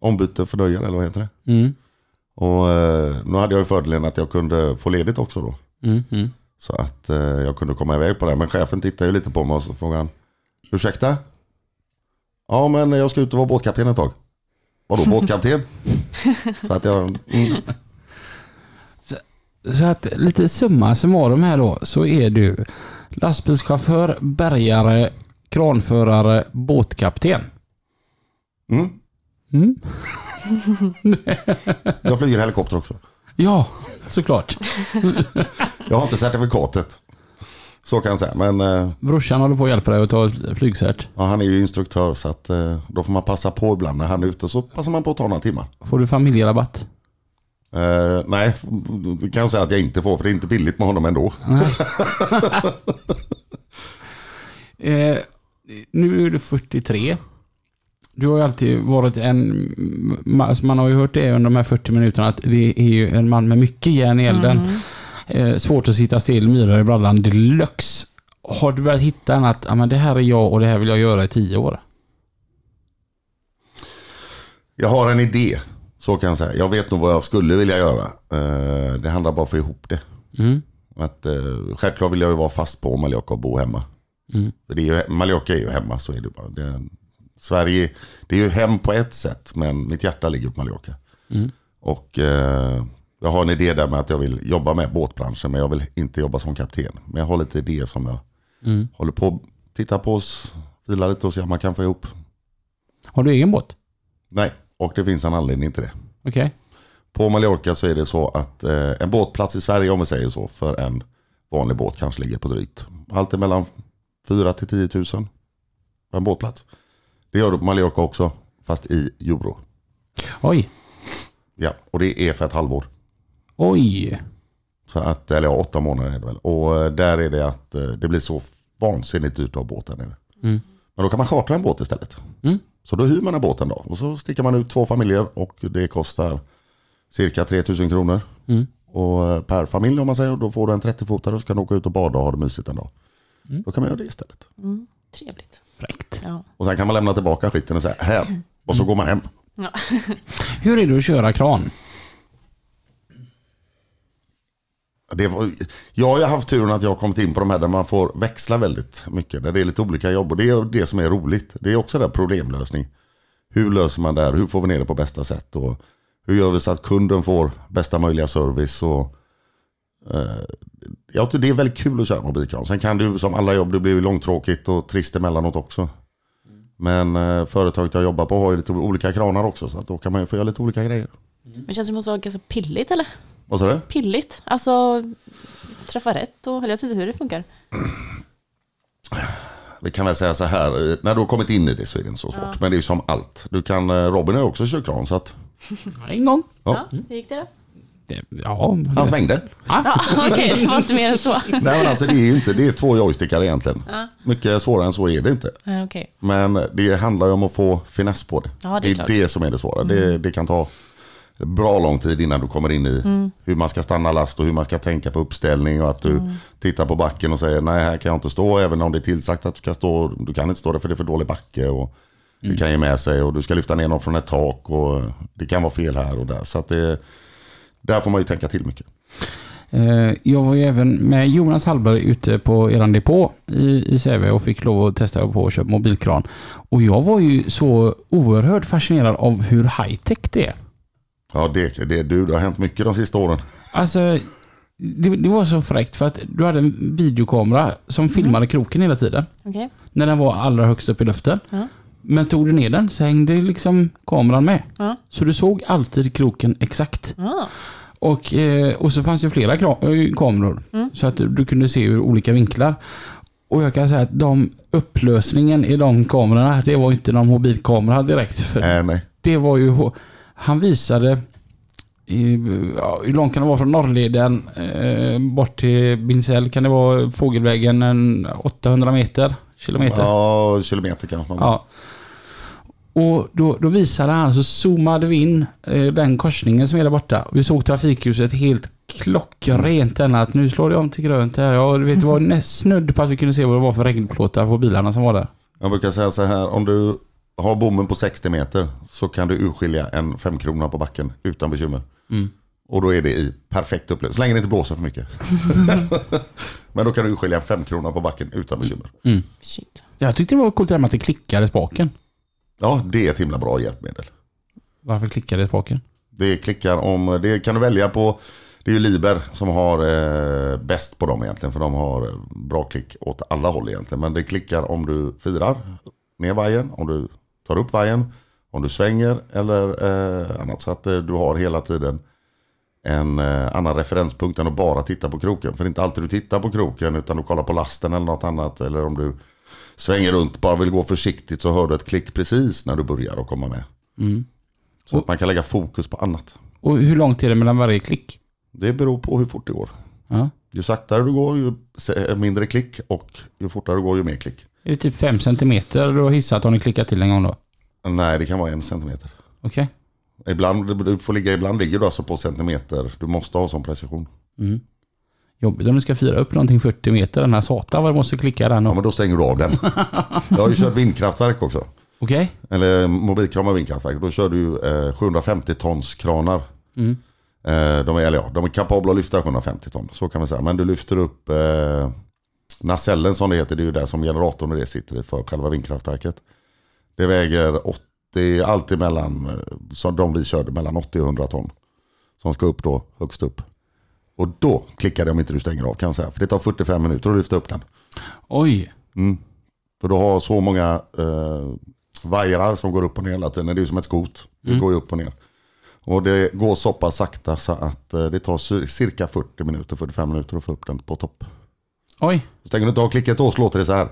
ombyte fördöjer eller vad heter det? Mm. Och nu hade jag ju fördelen att jag kunde få ledigt också då. Mm. Så att jag kunde komma iväg på det. Men chefen tittade ju lite på mig och så frågade han, ursäkta? Ja, men jag ska ut och vara båtkapten ett tag. Vadå båtkapten? Så att jag... Mm. Så att lite summa summarum här då, så är du lastbilschaufför, bärgare, kranförare, båtkapten. Mm, Mm. Jag flyger helikopter också. Ja, såklart. Jag har inte certifikatet. Så kan jag säga, men brorsan håller på att hjälpa dig att ta flygcert. Ja, han är ju instruktör, så att då får man passa på ibland när han är ute, så passar man på att ta några timmar. Får du familjerabatt? Nej, det kan jag säga att jag inte får, för det är inte billigt med honom ändå. Nu är du 43. Du har ju alltid varit en, man har ju hört det under de här 40 minuterna, att det är ju en man med mycket järn i elden. Mm. Svårt att sitta still, myrar i brallan deluxe. Har du börjat hitta en att men det här är jag och det här vill jag göra i 10 år? Jag har en idé, så kan jag säga. Jag vet nog vad jag skulle vilja göra. Det handlar bara om att få ihop det. Mm. Att, självklart vill jag ju vara fast på Mallorca och bo hemma. Mm. Det är ju, Mallorca är ju hemma, så är det bara. Sverige, det är ju hem på ett sätt, men mitt hjärta ligger på Mallorca. Mm. Och jag har en idé där med att jag vill jobba med båtbranschen, men jag vill inte jobba som kapten. Men jag har lite idéer som jag håller på att titta på, fila lite och se om man kan få ihop. Har du egen båt? Nej, och det finns en anledning till det. Okay. På Mallorca så är det så att en båtplats i Sverige, om vi säger så, för en vanlig båt kanske ligger på drygt allt mellan 4 till 10 000 på en båtplats. Det gör du på Mallorca också, fast i euro. Oj. Ja, och det är för ett halvår. Oj. Så att, eller 8 månader är det väl. Och där är det att det blir så vansinnigt dyrt av båten. Mm. Men då kan man chartra en båt istället. Mm. Så då hyr man en båt en dag. Och så sticker man ut 2 familjer och det kostar cirka 3 000 kronor. Mm. Och per familj, om man säger, då får du en 30-fotare och så kan du åka ut och bada och ha det mysigt en dag. Mm. Då kan man göra det istället. Mm. Trevligt. Fräckt. Ja. Och sen kan man lämna tillbaka skiten och säga här. Och så går man hem. Ja. Hur är det att köra kran? Jag har ju haft turen att jag har kommit in på de här där man får växla väldigt mycket. Där det är lite olika jobb, och det är det som är roligt. Det är också där problemlösning. Hur löser man det här? Hur får vi ner det på bästa sätt? Och hur gör vi så att kunden får bästa möjliga service? Och jag tror det är väldigt kul att köra mobilkran. Sen kan du, som alla jobb, det blir långtråkigt och trist emellanåt också. Men företaget jag jobbar på har ju lite olika kranar också, så att då kan man ju få göra lite olika grejer. Men känns det som att vara ganska pilligt, eller? Vad sa du? Pilligt, alltså träffa rätt, och jag vet inte hur det funkar. Vi kan väl säga så här, när du har kommit in i det så är det inte så svårt, ja. Men det är ju som allt. Du kan, Robin har ju också kört kran, så att... En gång. Ja, det gick det. Ja, han svängde. Ja, okej, det var inte mer än så. Nej, men alltså, det är ju inte, det är 2 joystickar egentligen. Ja. Mycket svårare än så är det inte. Ja, okay. Men det handlar ju om att få finess på det. Ja, det är klart. Det som är det svåra. Mm. Det kan ta bra lång tid innan du kommer in i hur man ska stanna last och hur man ska tänka på uppställning, och att du tittar på backen och säger nej, här kan jag inte stå, även om det är tillsagt att du ska stå. Du kan inte stå där för det är för dålig backe, och det kan ju med sig, och du ska lyfta ner någon från ett tak och det kan vara fel här och där. Så att det där får man ju tänka till mycket. Jag var ju även med Jonas Hallberg ute på eran depå i Säve och fick lov att testa på att köpa mobilkran. Och jag var ju så oerhört fascinerad av hur high-tech det är. Ja, det har hänt mycket de sista åren. Alltså, det var så fräckt, för att du hade en videokamera som filmade kroken hela tiden. Okay. När den var allra högst upp i luften. Mm. Men tog du ner den så hängde liksom kameran med. Mm. Så du såg alltid kroken exakt. Mm. Och så fanns det flera kameror. Mm. Så att du kunde se ur olika vinklar. Och jag kan säga att upplösningen i de kamerorna, det var inte någon mobilkamera direkt. För nej. Det var ju... Han visade hur långt kan det vara från Norrleden bort till Binzell, kan det vara fågelvägen en 800 meter, kilometer? Ja, kilometer kanske. Ja. Och då visade han, så zoomade vi in den korsningen som är där borta. Vi såg trafikljuset helt klockrent, att nu slår det om till grönt här. Ja, du vet, det var snudd på att vi kunde se vad det var för regnplåtar på bilarna som var där. Jag brukar säga så här, om du har bommen på 60 meter så kan du urskilja en 5-krona på backen utan bekymmer. Mm. Och då är det i perfekt upplösning. Så länge det inte blåser för mycket. Men då kan du urskilja en 5-krona på backen utan bekymmer. Mm. Shit. Jag tyckte det var coolt att det klickade spaken. Ja, det är ett himla bra hjälpmedel. Varför klickar det spaken? Det klickar om... Det kan du välja på... Det är ju Liber som har bäst på dem egentligen. För de har bra klick åt alla håll egentligen. Men det klickar om du firar ner vajen, om du tar upp vajen, om du svänger eller annat, så att du har hela tiden en annan referenspunkt än att bara titta på kroken. För det är inte alltid du tittar på kroken, utan du kollar på lasten eller något annat. Eller om du svänger runt, bara vill gå försiktigt, så hör du ett klick precis när du börjar att komma med. Mm. Så att man kan lägga fokus på annat. Och hur långt är det mellan varje klick? Det beror på hur fort det går. Ja. Ju saktare du går, ju mindre klick, och ju fortare du går, ju mer klick. Är det typ 5 centimeter du har hissat om ni klickar till en gång då? Nej, det kan vara 1 centimeter. Okej. Okay. Ibland ligger du alltså på centimeter. Du måste ha sån precision. Mm. Jobbigt om du ska fira upp någonting 40 meter. Den här satan, vad du måste klicka den. Och... Ja, men då stänger du av den. Jag har ju kört vindkraftverk också. Okej. Okay. Eller mobilkramar vindkraftverk. Då kör du 750 tons kranar. Mm. De är kapabla att lyfta 750 ton, så kan man säga. Men du lyfter upp nacellen, som det heter. Det är ju där som generatorn och det sitter i för själva vindkraftverket. Det väger 80, alltid mellan, som de vi körde, mellan 80 och 100 ton. Som ska upp då, högst upp. Och då klickar det om inte du stänger av, kan jag säga. För det tar 45 minuter att lyfta upp den. Oj! Mm. För du har så många vajrar som går upp och ner hela tiden. Det är ju som ett skot. Det går ju upp och ner. Och det går så pass sakta så att det tar cirka 40 minuter, 45 minuter att få upp den på topp. Oj. Så stänger du inte av klicket och slåter det så här.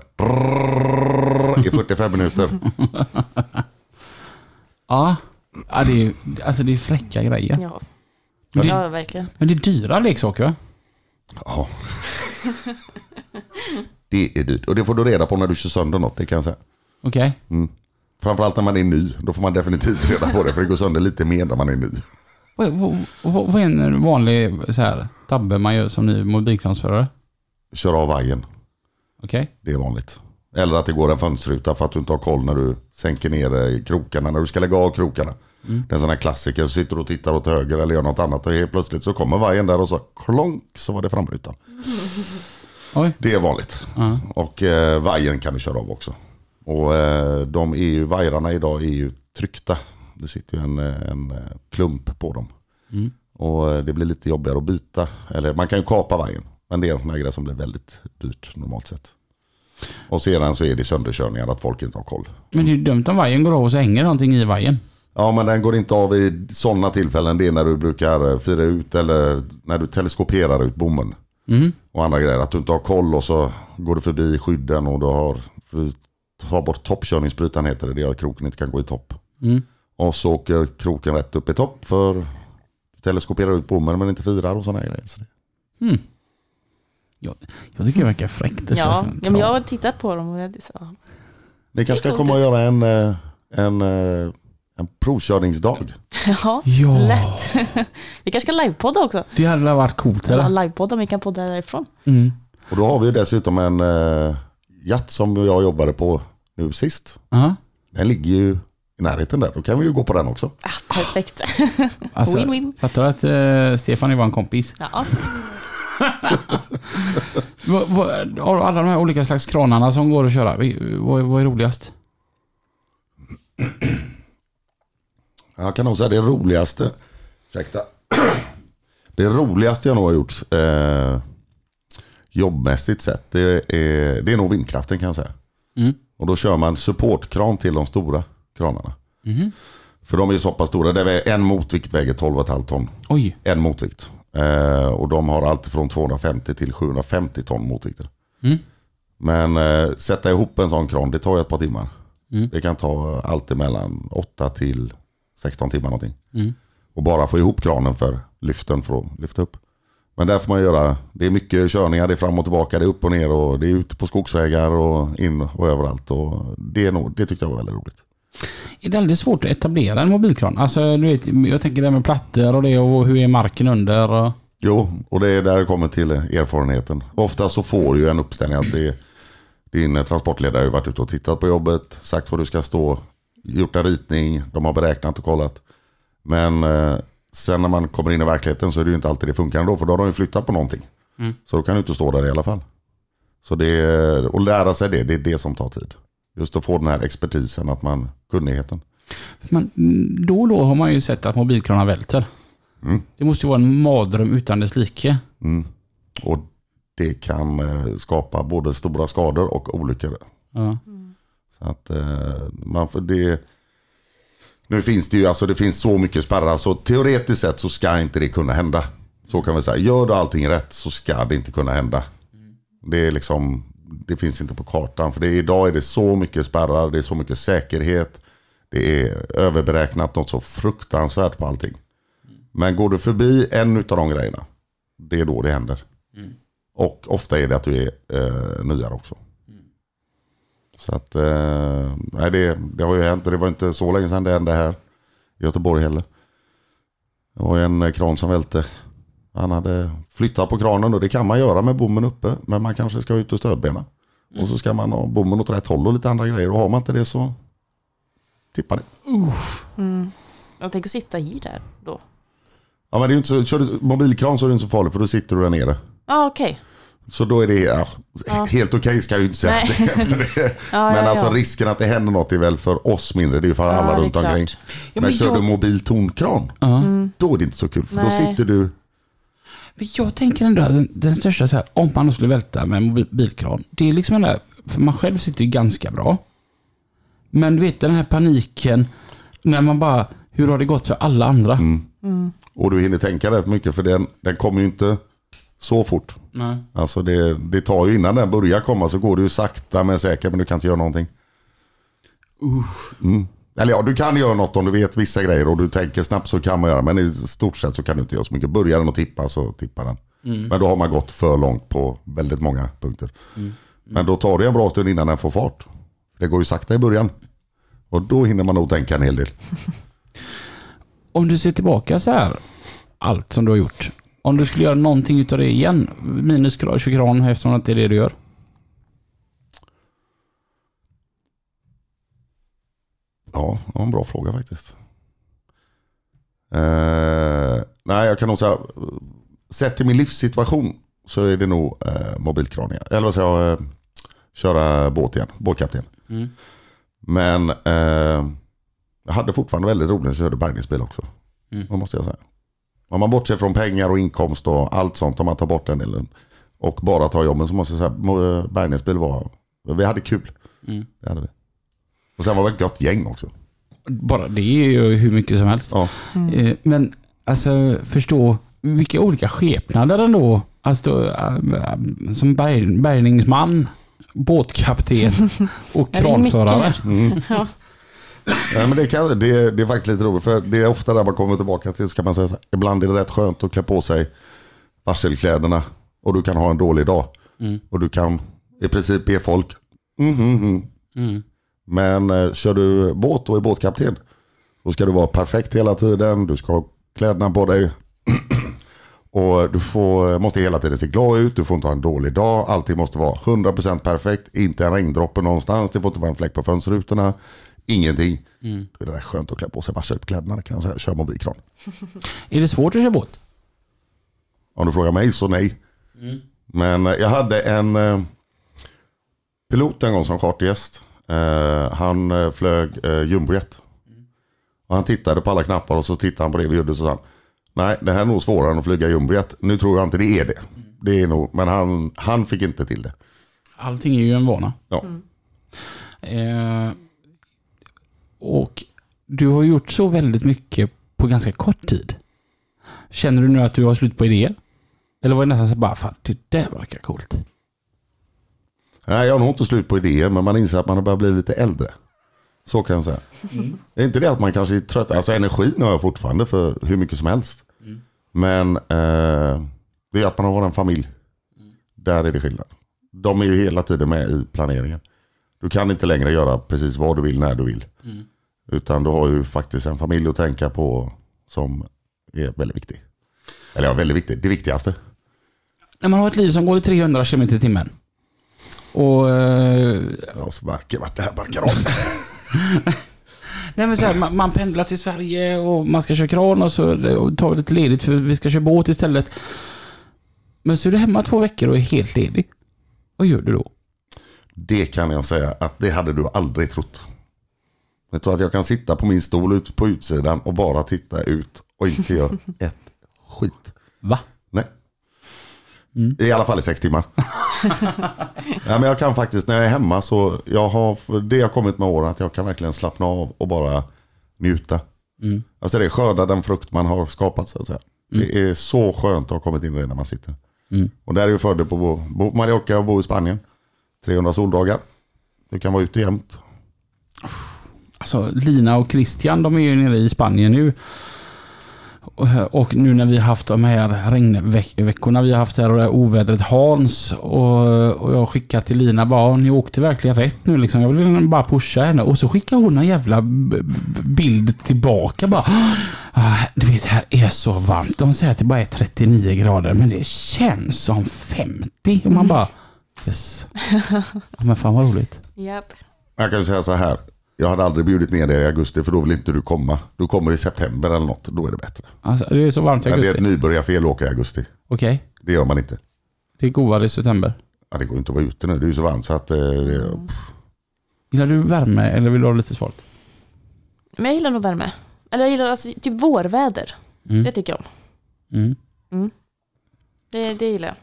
I 45 minuter. Ja, det är, alltså det är fräcka grejer. Ja, men det, verkligen. Men det är dyra leksaker, va? Ja. Det är dyrt. Och det får du reda på när du kör sönder något, det kan jag säga. Okej. Okay. Mm. Framförallt när man är ny, då får man definitivt reda på det, för det går sönder lite mer när man är ny. Vad är en vanlig så här tabbe man gör som ny mobilkramsförare? Kör av vajern. Okej. Okay. Det är vanligt. Eller att det går en fönsterruta för att du inte har koll när du sänker ner krokarna, när du ska lägga av krokarna. Mm. Det är en sån här klassiker, så sitter du och tittar åt höger eller gör något annat, och helt plötsligt så kommer vajern där och så klonk, så var det framrutan. Oj. Det är vanligt. Och vajern kan du köra av också. Och de EU-vajrarna idag är ju tryckta. Det sitter ju en klump på dem. Mm. Och det blir lite jobbigare att byta. Eller man kan ju kapa vajern. Men det är en sån här grej som blir väldigt dyrt normalt sett. Och sedan så är det sönderkörningar, att folk inte har koll. Men det är ju dumt om vajern går av och så hänger någonting i vajern. Ja, men den går inte av i sådana tillfällen. Det är när du brukar fira ut eller när du teleskoperar ut bommen. Mm. Och andra grejer. Att du inte har koll och så går du förbi skydden och du har... Ta bort toppkörningsbrytan heter det är att kroken inte kan gå i topp. Mm. Och så åker kroken rätt upp i topp för teleskoperar ut bommen men inte firar och sådana grejer. Så det... Mm. Jag tycker det verkar fräckt. Ja, men jag har tittat på dem och jag sa... Ni kanske ska komma och göra en provkörningsdag. Ja, lätt. Vi kanske ska livepodda också. Det hade varit coolt. Livepodda, vi kan podda därifrån. Mm. Och då har vi ju dessutom en... Jatt som jag jobbade på nu sist. Uh-huh. Den ligger ju i närheten där. Då kan vi ju gå på den också. Ah, perfekt. Alltså, win-win. Fattar du att Stefan är bara en kompis? Ja. Alla de här olika slags kranarna som går att köra. Vad är roligast? Jag kan nog säga det roligaste jag nog har gjort... jobbmässigt sett, det är nog vindkraften kan jag säga. Mm. Och då kör man supportkran till de stora kranarna. Mm. För de är så pass stora. Det är en motvikt väger 12,5 ton. Oj. En motvikt. Och de har allt från 250 till 750 ton motvikter. Mm. Men sätta ihop en sån kran, det tar ju ett par timmar. Mm. Det kan ta allt emellan 8 till 16 timmar någonting. Mm. Och bara få ihop kranen för lyften för att lyfta upp. Men där får man göra, det är mycket körningar, det är fram och tillbaka, det är upp och ner och det är ute på skogsvägar och in och överallt. Och det tyckte jag var väldigt roligt. Är det alldeles svårt att etablera en mobilkran? Alltså, du vet, jag tänker det med plattor och det och hur är marken under? Och... Jo, och det är där det kommer till erfarenheten. Ofta så får ju en uppställning att din transportledare har varit ute och tittat på jobbet, sagt var du ska stå, gjort en ritning, de har beräknat och kollat. Men... Sen när man kommer in i verkligheten så är det ju inte alltid det funkar ändå, för då har de ju flyttat på någonting. Mm. Så då kan du inte stå där i alla fall. Så och lära sig det är det som tar tid. Just att få den här expertisen, att man kunnigheten. Men då har man ju sett att mobilkranar välter. Mm. Det måste ju vara en mardröm utan dess like. Mm. Och det kan skapa både stora skador och olyckor. Ja. Mm. Så att man får det... Nu finns det ju, alltså det finns så mycket spärrar, så teoretiskt sett så ska inte det kunna hända. Så kan vi säga, gör du allting rätt så ska det inte kunna hända. Det är liksom, det finns inte på kartan. För det, idag är det så mycket spärrar, det är så mycket säkerhet. Det är överberäknat något så fruktansvärt på allting. Men går du förbi en utav de grejerna, det är då det händer. Mm. Och ofta är det att du är nyare också. Mm. Så att, nej, det har ju hänt. Det var inte så länge sedan det hände här i Göteborg heller. Det var en kran som välte. Han hade flyttat på kranen, och det kan man göra med bommen uppe. Men man kanske ska ut och stödbena. Mm. Och så ska man ha bommen åt rätt håll och lite andra grejer. Och har man inte det så tippar det. Mm. Jag tänker sitta i där då. Ja, men det är inte så, kör du mobilkran så är det inte så farligt, för då sitter du där nere. Ja, okej. Okay. Så då är det helt okej, ska jag ju inte säga. Men alltså risken att det händer något är väl för oss mindre. Det är ju för alla runt omkring. Men kör du mobiltonkran, då är det inte så kul. För då sitter du... Men jag tänker ändå att den största, så här, om man skulle välta med en mobilkran, det är liksom den där, för man själv sitter ju ganska bra. Men du vet, den här paniken när man bara, hur har det gått för alla andra? Mm. Mm. Och du hinner tänka rätt mycket, för den kommer ju inte så fort. Nej. Alltså det tar ju, innan den börjar komma så går du ju sakta men säkert, men du kan inte göra någonting. Eller ja, du kan göra något om du vet vissa grejer och du tänker snabbt, så kan man göra. Men i stort sett så kan du inte göra så mycket. Börjar den att tippa så tippar den. Mm. Men då har man gått för långt på väldigt många punkter. Mm. Mm. Men då tar det en bra stund innan den får fart. Det går ju sakta i början. Och då hinner man nog tänka en hel del. Om du ser tillbaka så här, allt som du har gjort, om du skulle göra någonting utav det igen, minus 20 kran, eftersom att det är det du gör. Ja, det var en bra fråga faktiskt. Nej, jag kan nog säga, sett till min livssituation så är det nog mobilkran igen. Eller vad säger jag, köra båt igen, båtkapten. Mm. Men jag hade fortfarande väldigt roligt när jag körde bärgningsbil också. Vad måste jag säga. Om man bortser från pengar och inkomst och allt sånt, om man tar bort den delen och bara tar jobben, så måste jag säga, bärgningsbil var, vi hade kul. Mm. Det hade vi. Och sen var det ett gott gäng också. Bara det är ju hur mycket som helst. Ja. Mm. Men alltså, förstå vilka olika skepnader ändå. Alltså, som bärgningsman, båtkapten och kranförare. Ja. Ja, men det är faktiskt lite roligt, för det är ofta där man kommer tillbaka till, så kan man säga så här, ibland är det rätt skönt att klä på sig varselkläderna, och du kan ha en dålig dag. Mm. Och du kan i princip be folk. Men kör du båt och är båtkapten, då ska du vara perfekt hela tiden. Du ska ha kläderna på dig. Och du måste hela tiden se glad ut. Du får inte ha en dålig dag. Allting måste vara 100% perfekt. Inte en regndroppe någonstans. Det får inte vara en fläck på fönsterrutorna. Ingenting. Mm. Det är rätt skönt att klä på sig varselkläderna. Kan jag köra mobilkran. Är det svårt att köra båt? Om du frågar mig så nej. Mm. Men jag hade en pilot en gång som chartergäst. Han flög jumbojet. Och han tittade på alla knappar, och så tittade han på det vi gjorde, och så sa han, nej, det här är nog svårare än att flyga jumbojet. Nu tror jag inte det är det. Det är nog, men han fick inte till det. Allting är ju en vana. Ja. Mm. Och du har gjort så väldigt mycket på ganska kort tid. Känner du nu att du har slut på idéer? Eller var det nästan så bara, fan, det där verkar coolt? Nej, jag har nog inte slut på idéer, men man inser att man har börjat bli lite äldre. Så kan jag säga. Mm. Det är inte det att man kanske är trött. Alltså energin har jag fortfarande för hur mycket som helst. Mm. Men det är att man har en familj. Mm. Där är det skillnad. De är ju hela tiden med i planeringen. Du kan inte längre göra precis vad du vill när du vill. Mm. Utan du har ju faktiskt en familj att tänka på som är väldigt viktig. Eller ja, väldigt viktig. Det viktigaste. När man har ett liv som går i 300 km i timmen. Och jag sparkar vart det här barkar om. Nej, men så här, man pendlar till Sverige och man ska köra kran, och så tar vi lite ledigt för vi ska köra båt istället. Men så är du hemma 2 veckor och är helt ledig. Vad gör du då? Det kan jag säga att det hade du aldrig trott. Jag tror att jag kan sitta på min stol ute på utsidan och bara titta ut och inte göra ett skit. Va? Nej. Mm. I alla fall i 6 timmar. Ja, men jag kan faktiskt, när jag är hemma, så jag har kommit med åren att jag kan verkligen slappna av och bara njuta. Mm. Alltså det är skörda den frukt man har skapat så att säga. Mm. Det är så skönt att ha kommit in i det när man sitter. Mm. Och där är ju fördel på Mallorca och bo i Spanien. 300 soldagar. Du kan vara ute jämt. Alltså Lina och Christian, de är ju nere i Spanien nu. Och nu när vi har haft de här regnveckorna vi har haft här och det här ovädret Hans och jag skickar till Lina bara, ni åkte verkligen rätt nu liksom, jag vill bara pusha henne och så skickar hon en jävla bild tillbaka bara, du vet här är så varmt, de säger att det bara är 39 grader men det känns som 50 och man bara, yes ja, men fan vad roligt. Yep. Jag kan ju säga så här. Jag hade aldrig bjudit ner dig i augusti för då vill inte du komma. Du kommer i september eller något, då är det bättre. Alltså, det är så varmt i augusti. Men det är ett nybörjarfel åka i augusti. Okej. Okay. Det gör man inte. Det är godare i september. Ja, det går inte att vara ute nu. Det är ju så varmt så att... Gillar du värme eller vill du ha lite svalt? Men jag gillar nog värme. Eller jag gillar alltså, typ vårväder. Mm. Det tycker jag om. Mm. Mm. Det gillar jag.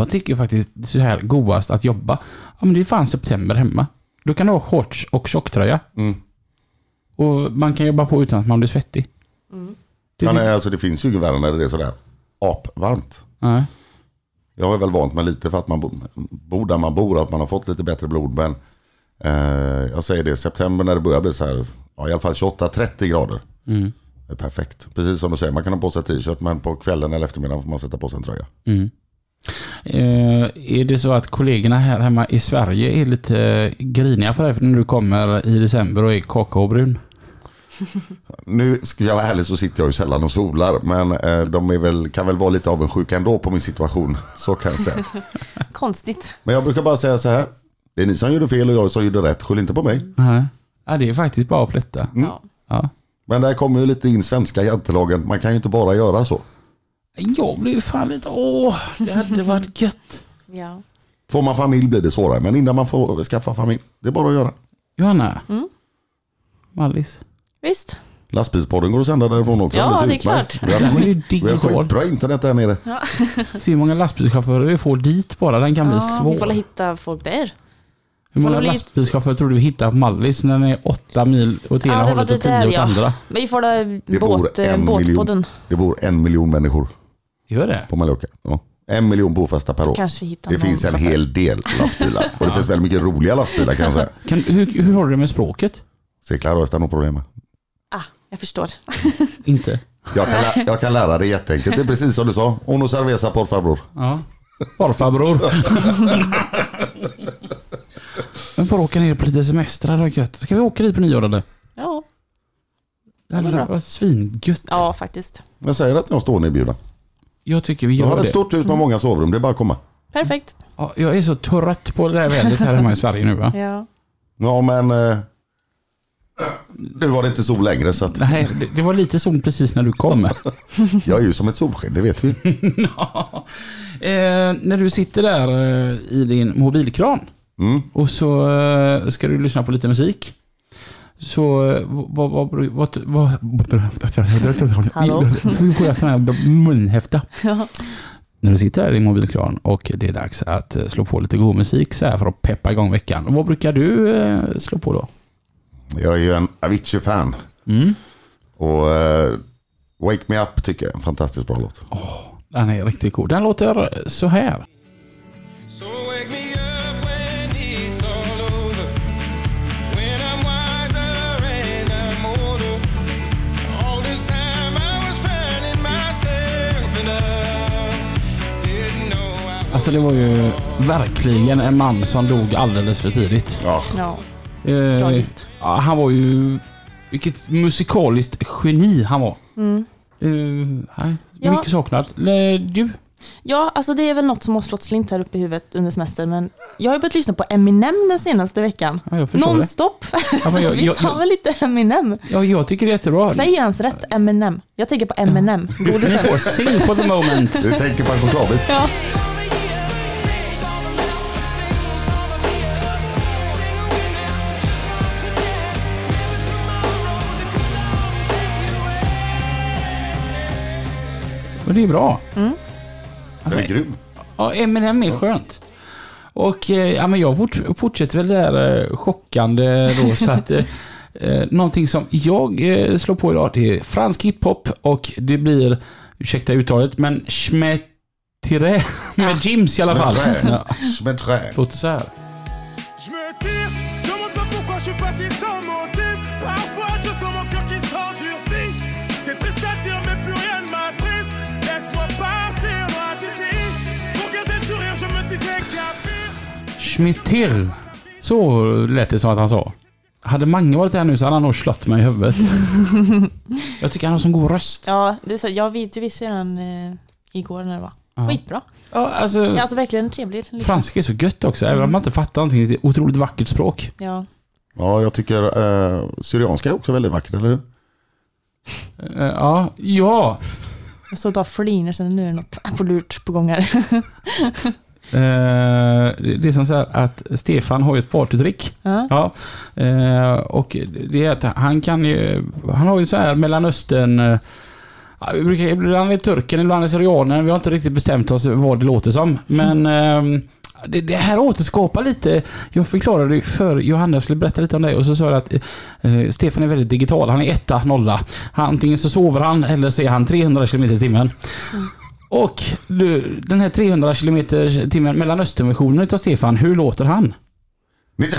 Jag tycker faktiskt så här godast att jobba. Ja, men det är fan september hemma. Du kan ha shorts och tjocktröja. Mm. Och man kan jobba på utan att man blir svettig. Mm. Men alltså det finns ju ingen värld när det är sådär apvarmt. Nej. Jag är väl vant med lite för att man bor där man bor, att man har fått lite bättre blod. Men jag säger det, september när det börjar bli så här, ja, i alla fall 28-30 grader. Mm. Det är perfekt. Precis som du säger, man kan ha på sig t-shirt men på kvällen eller eftermiddagen får man sätta på sig en tröja. Mm. Är det så att kollegorna här hemma i Sverige är lite griniga för dig när du kommer i december och är kakaobrun? Nu ska jag vara ärlig så sitter jag ju sällan och solar, men de är väl, kan väl vara lite avundsjuka ändå på min situation, så kan jag säga. Konstigt. Men jag brukar bara säga så här, det är ni som gjorde fel och jag som gjorde rätt, skyll inte på mig. Ja, det är faktiskt bara att flytta. Mm. Ja. Men där kommer ju lite in svenska jantelagen, man kan ju inte bara göra så. Jag blir fan lite, det hade varit gött. Ja. Får man familj blir det svårare, men innan man får skaffa familj, det är bara att göra. Johanna? Mm. Mallis? Visst. Lastbilspodden går att sända därifrån också. Ja, det är klart. Vi har skitbra internet där nere. Ja. Se hur många lastbilschaufförer vi får dit bara, den kan bli svår. Vi får hitta folk där. Hur många lastbilschaufförer tror du vi hittar på Mallis när den är 8 mil åt ena hållet och 10 åt andra? Men vi får båtpodden. Det bor 1 miljon människor. Gör det? På Mallorca. Ja. 1 miljon bofasta per år. Det finns en hel del lastbilar. Och det finns väldigt mycket roliga lastbilar kan jag säga. Hur håller du med språket? Se klart och stanna problem. Jag förstår. Inte? Jag kan lära dig jätteenkelt. Det är precis som du sa. Uno cerveza por favor. Ja. Por favor. Men bara åka ner på lite semestrar och gött. Ska vi åka dit på nyår eller? Ja. Det hade varit svingött. Ja, faktiskt. Jag säger att jag står nybjuden. Jag tycker vi gör det. Jag har ett stort hus med många sovrum, det är bara att komma. Perfekt. Ja, jag är så trött på det här vädret här hemma i Sverige nu va? Ja. Ja, men nu var det inte sol längre så att... Nej, det var lite sol precis när du kom. Jag är ju som ett solsken, det vet vi. När du sitter där i din mobilkran och så ska du lyssna på lite musik. Så vad får jag sån här munhäfta? Ja. När du sitter här i mobilkran och det är dags att slå på lite god musik så här för att peppa igång veckan. Vad brukar du slå på då? Jag är ju en Avicii-fan. Mm. Och Wake Me Up tycker jag är en fantastiskt bra låt. Den är riktigt cool. Den låter så här. So wake me up. Alltså det var ju verkligen en man som dog alldeles för tidigt. Ja. Tragiskt. Han var ju... Vilket musikaliskt geni han var. Mm. Mycket saknad. Du? Ja, alltså det är väl något som har slått slint här uppe i huvudet under semestern. Men jag har ju börjat lyssna på Eminem den senaste veckan. Ja, nonstop. Ja, men vi tar väl lite Eminem. Ja, jag tycker det är jättebra. Säger hans rätt Eminem. Jag tänker på Eminem. Ja. Du får sing for the moment. Du tänker på en kontravet. Ja. Och det är bra. Mm. Alltså, det är grym. Ja, Eminem är skönt. Och ja, men jag fortsätter väl det här chockande då, så att Någonting som jag slår på idag, det är fransk hiphop, och det blir, ursäkta uttalet, men Schmetteré med Jims i alla fall. Schmetteré. Låt så här. Schmetter. Så lät det som att han sa. Hade Mange varit här nu så hade han nog slått mig i huvudet. Jag tycker han har som god röst. Ja, det är så, jag vet, du visste den igår när det var. Ja. Skitbra. Ja, alltså verkligen trevlig. Liksom. Franska är så gött också. Även om man inte fattar någonting. Det är otroligt vackert språk. Ja, ja, jag tycker syrianska är också väldigt vackert, eller hur? Ja, ja. Jag såg bara fliner sen nu är det något på lurt på gång här. Det är som så här att Stefan har ju ett partytrick. Ja. Och det är att han kan ju, han har ju så här Mellanöstern, vi brukar ibland är turken, ibland är syrianen, vi har inte riktigt bestämt oss vad det låter som, men det här återskapar lite. Jag förklarade för Johanna, jag skulle berätta lite om dig, och så sa jag att Stefan är väldigt digital, han är 1-0, antingen så sover han eller så är han 300 km i timmen. Och du, den här 300 km timmen mellan Östernversionen utav Stefan, hur låter han? Ja, det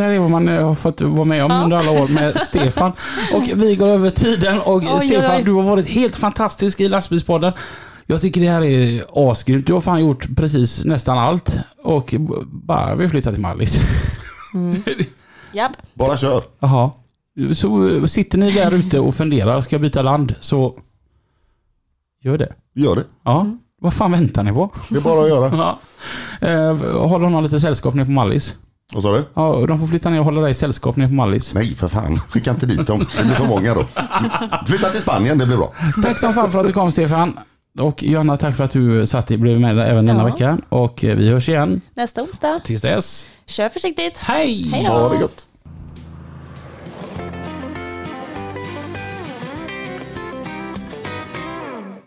här är vad man har fått vara med om under alla år med Stefan. Och vi går över tiden, och Stefan, du har varit helt fantastisk i Lastbilspodden. Jag tycker det här är asgrymt. Du har fan gjort precis nästan allt. Och bara vi flyttar till Mallis. Mm. Japp. Bara kör. Jaha. Så sitter ni där ute och funderar, ska byta land, så gör det. Gör det. Ja. Mm. Vad fan väntar ni på? Det är bara att göra. Ja. Håller hon lite sällskap ner på Mallis? Vad sa du? Ja, de får flytta ner och hålla dig i sällskap ner på Mallis. Nej, för fan. Skicka inte dit dem. Det blir för många då. Flytta till Spanien, det blir bra. Tack så fan för att du kom, Stefan. Och Johanna, tack för att du blev med även denna veckan. Och vi hörs igen nästa onsdag. Tills dess. Kör försiktigt. Hej! Hejdå. Ha det gott.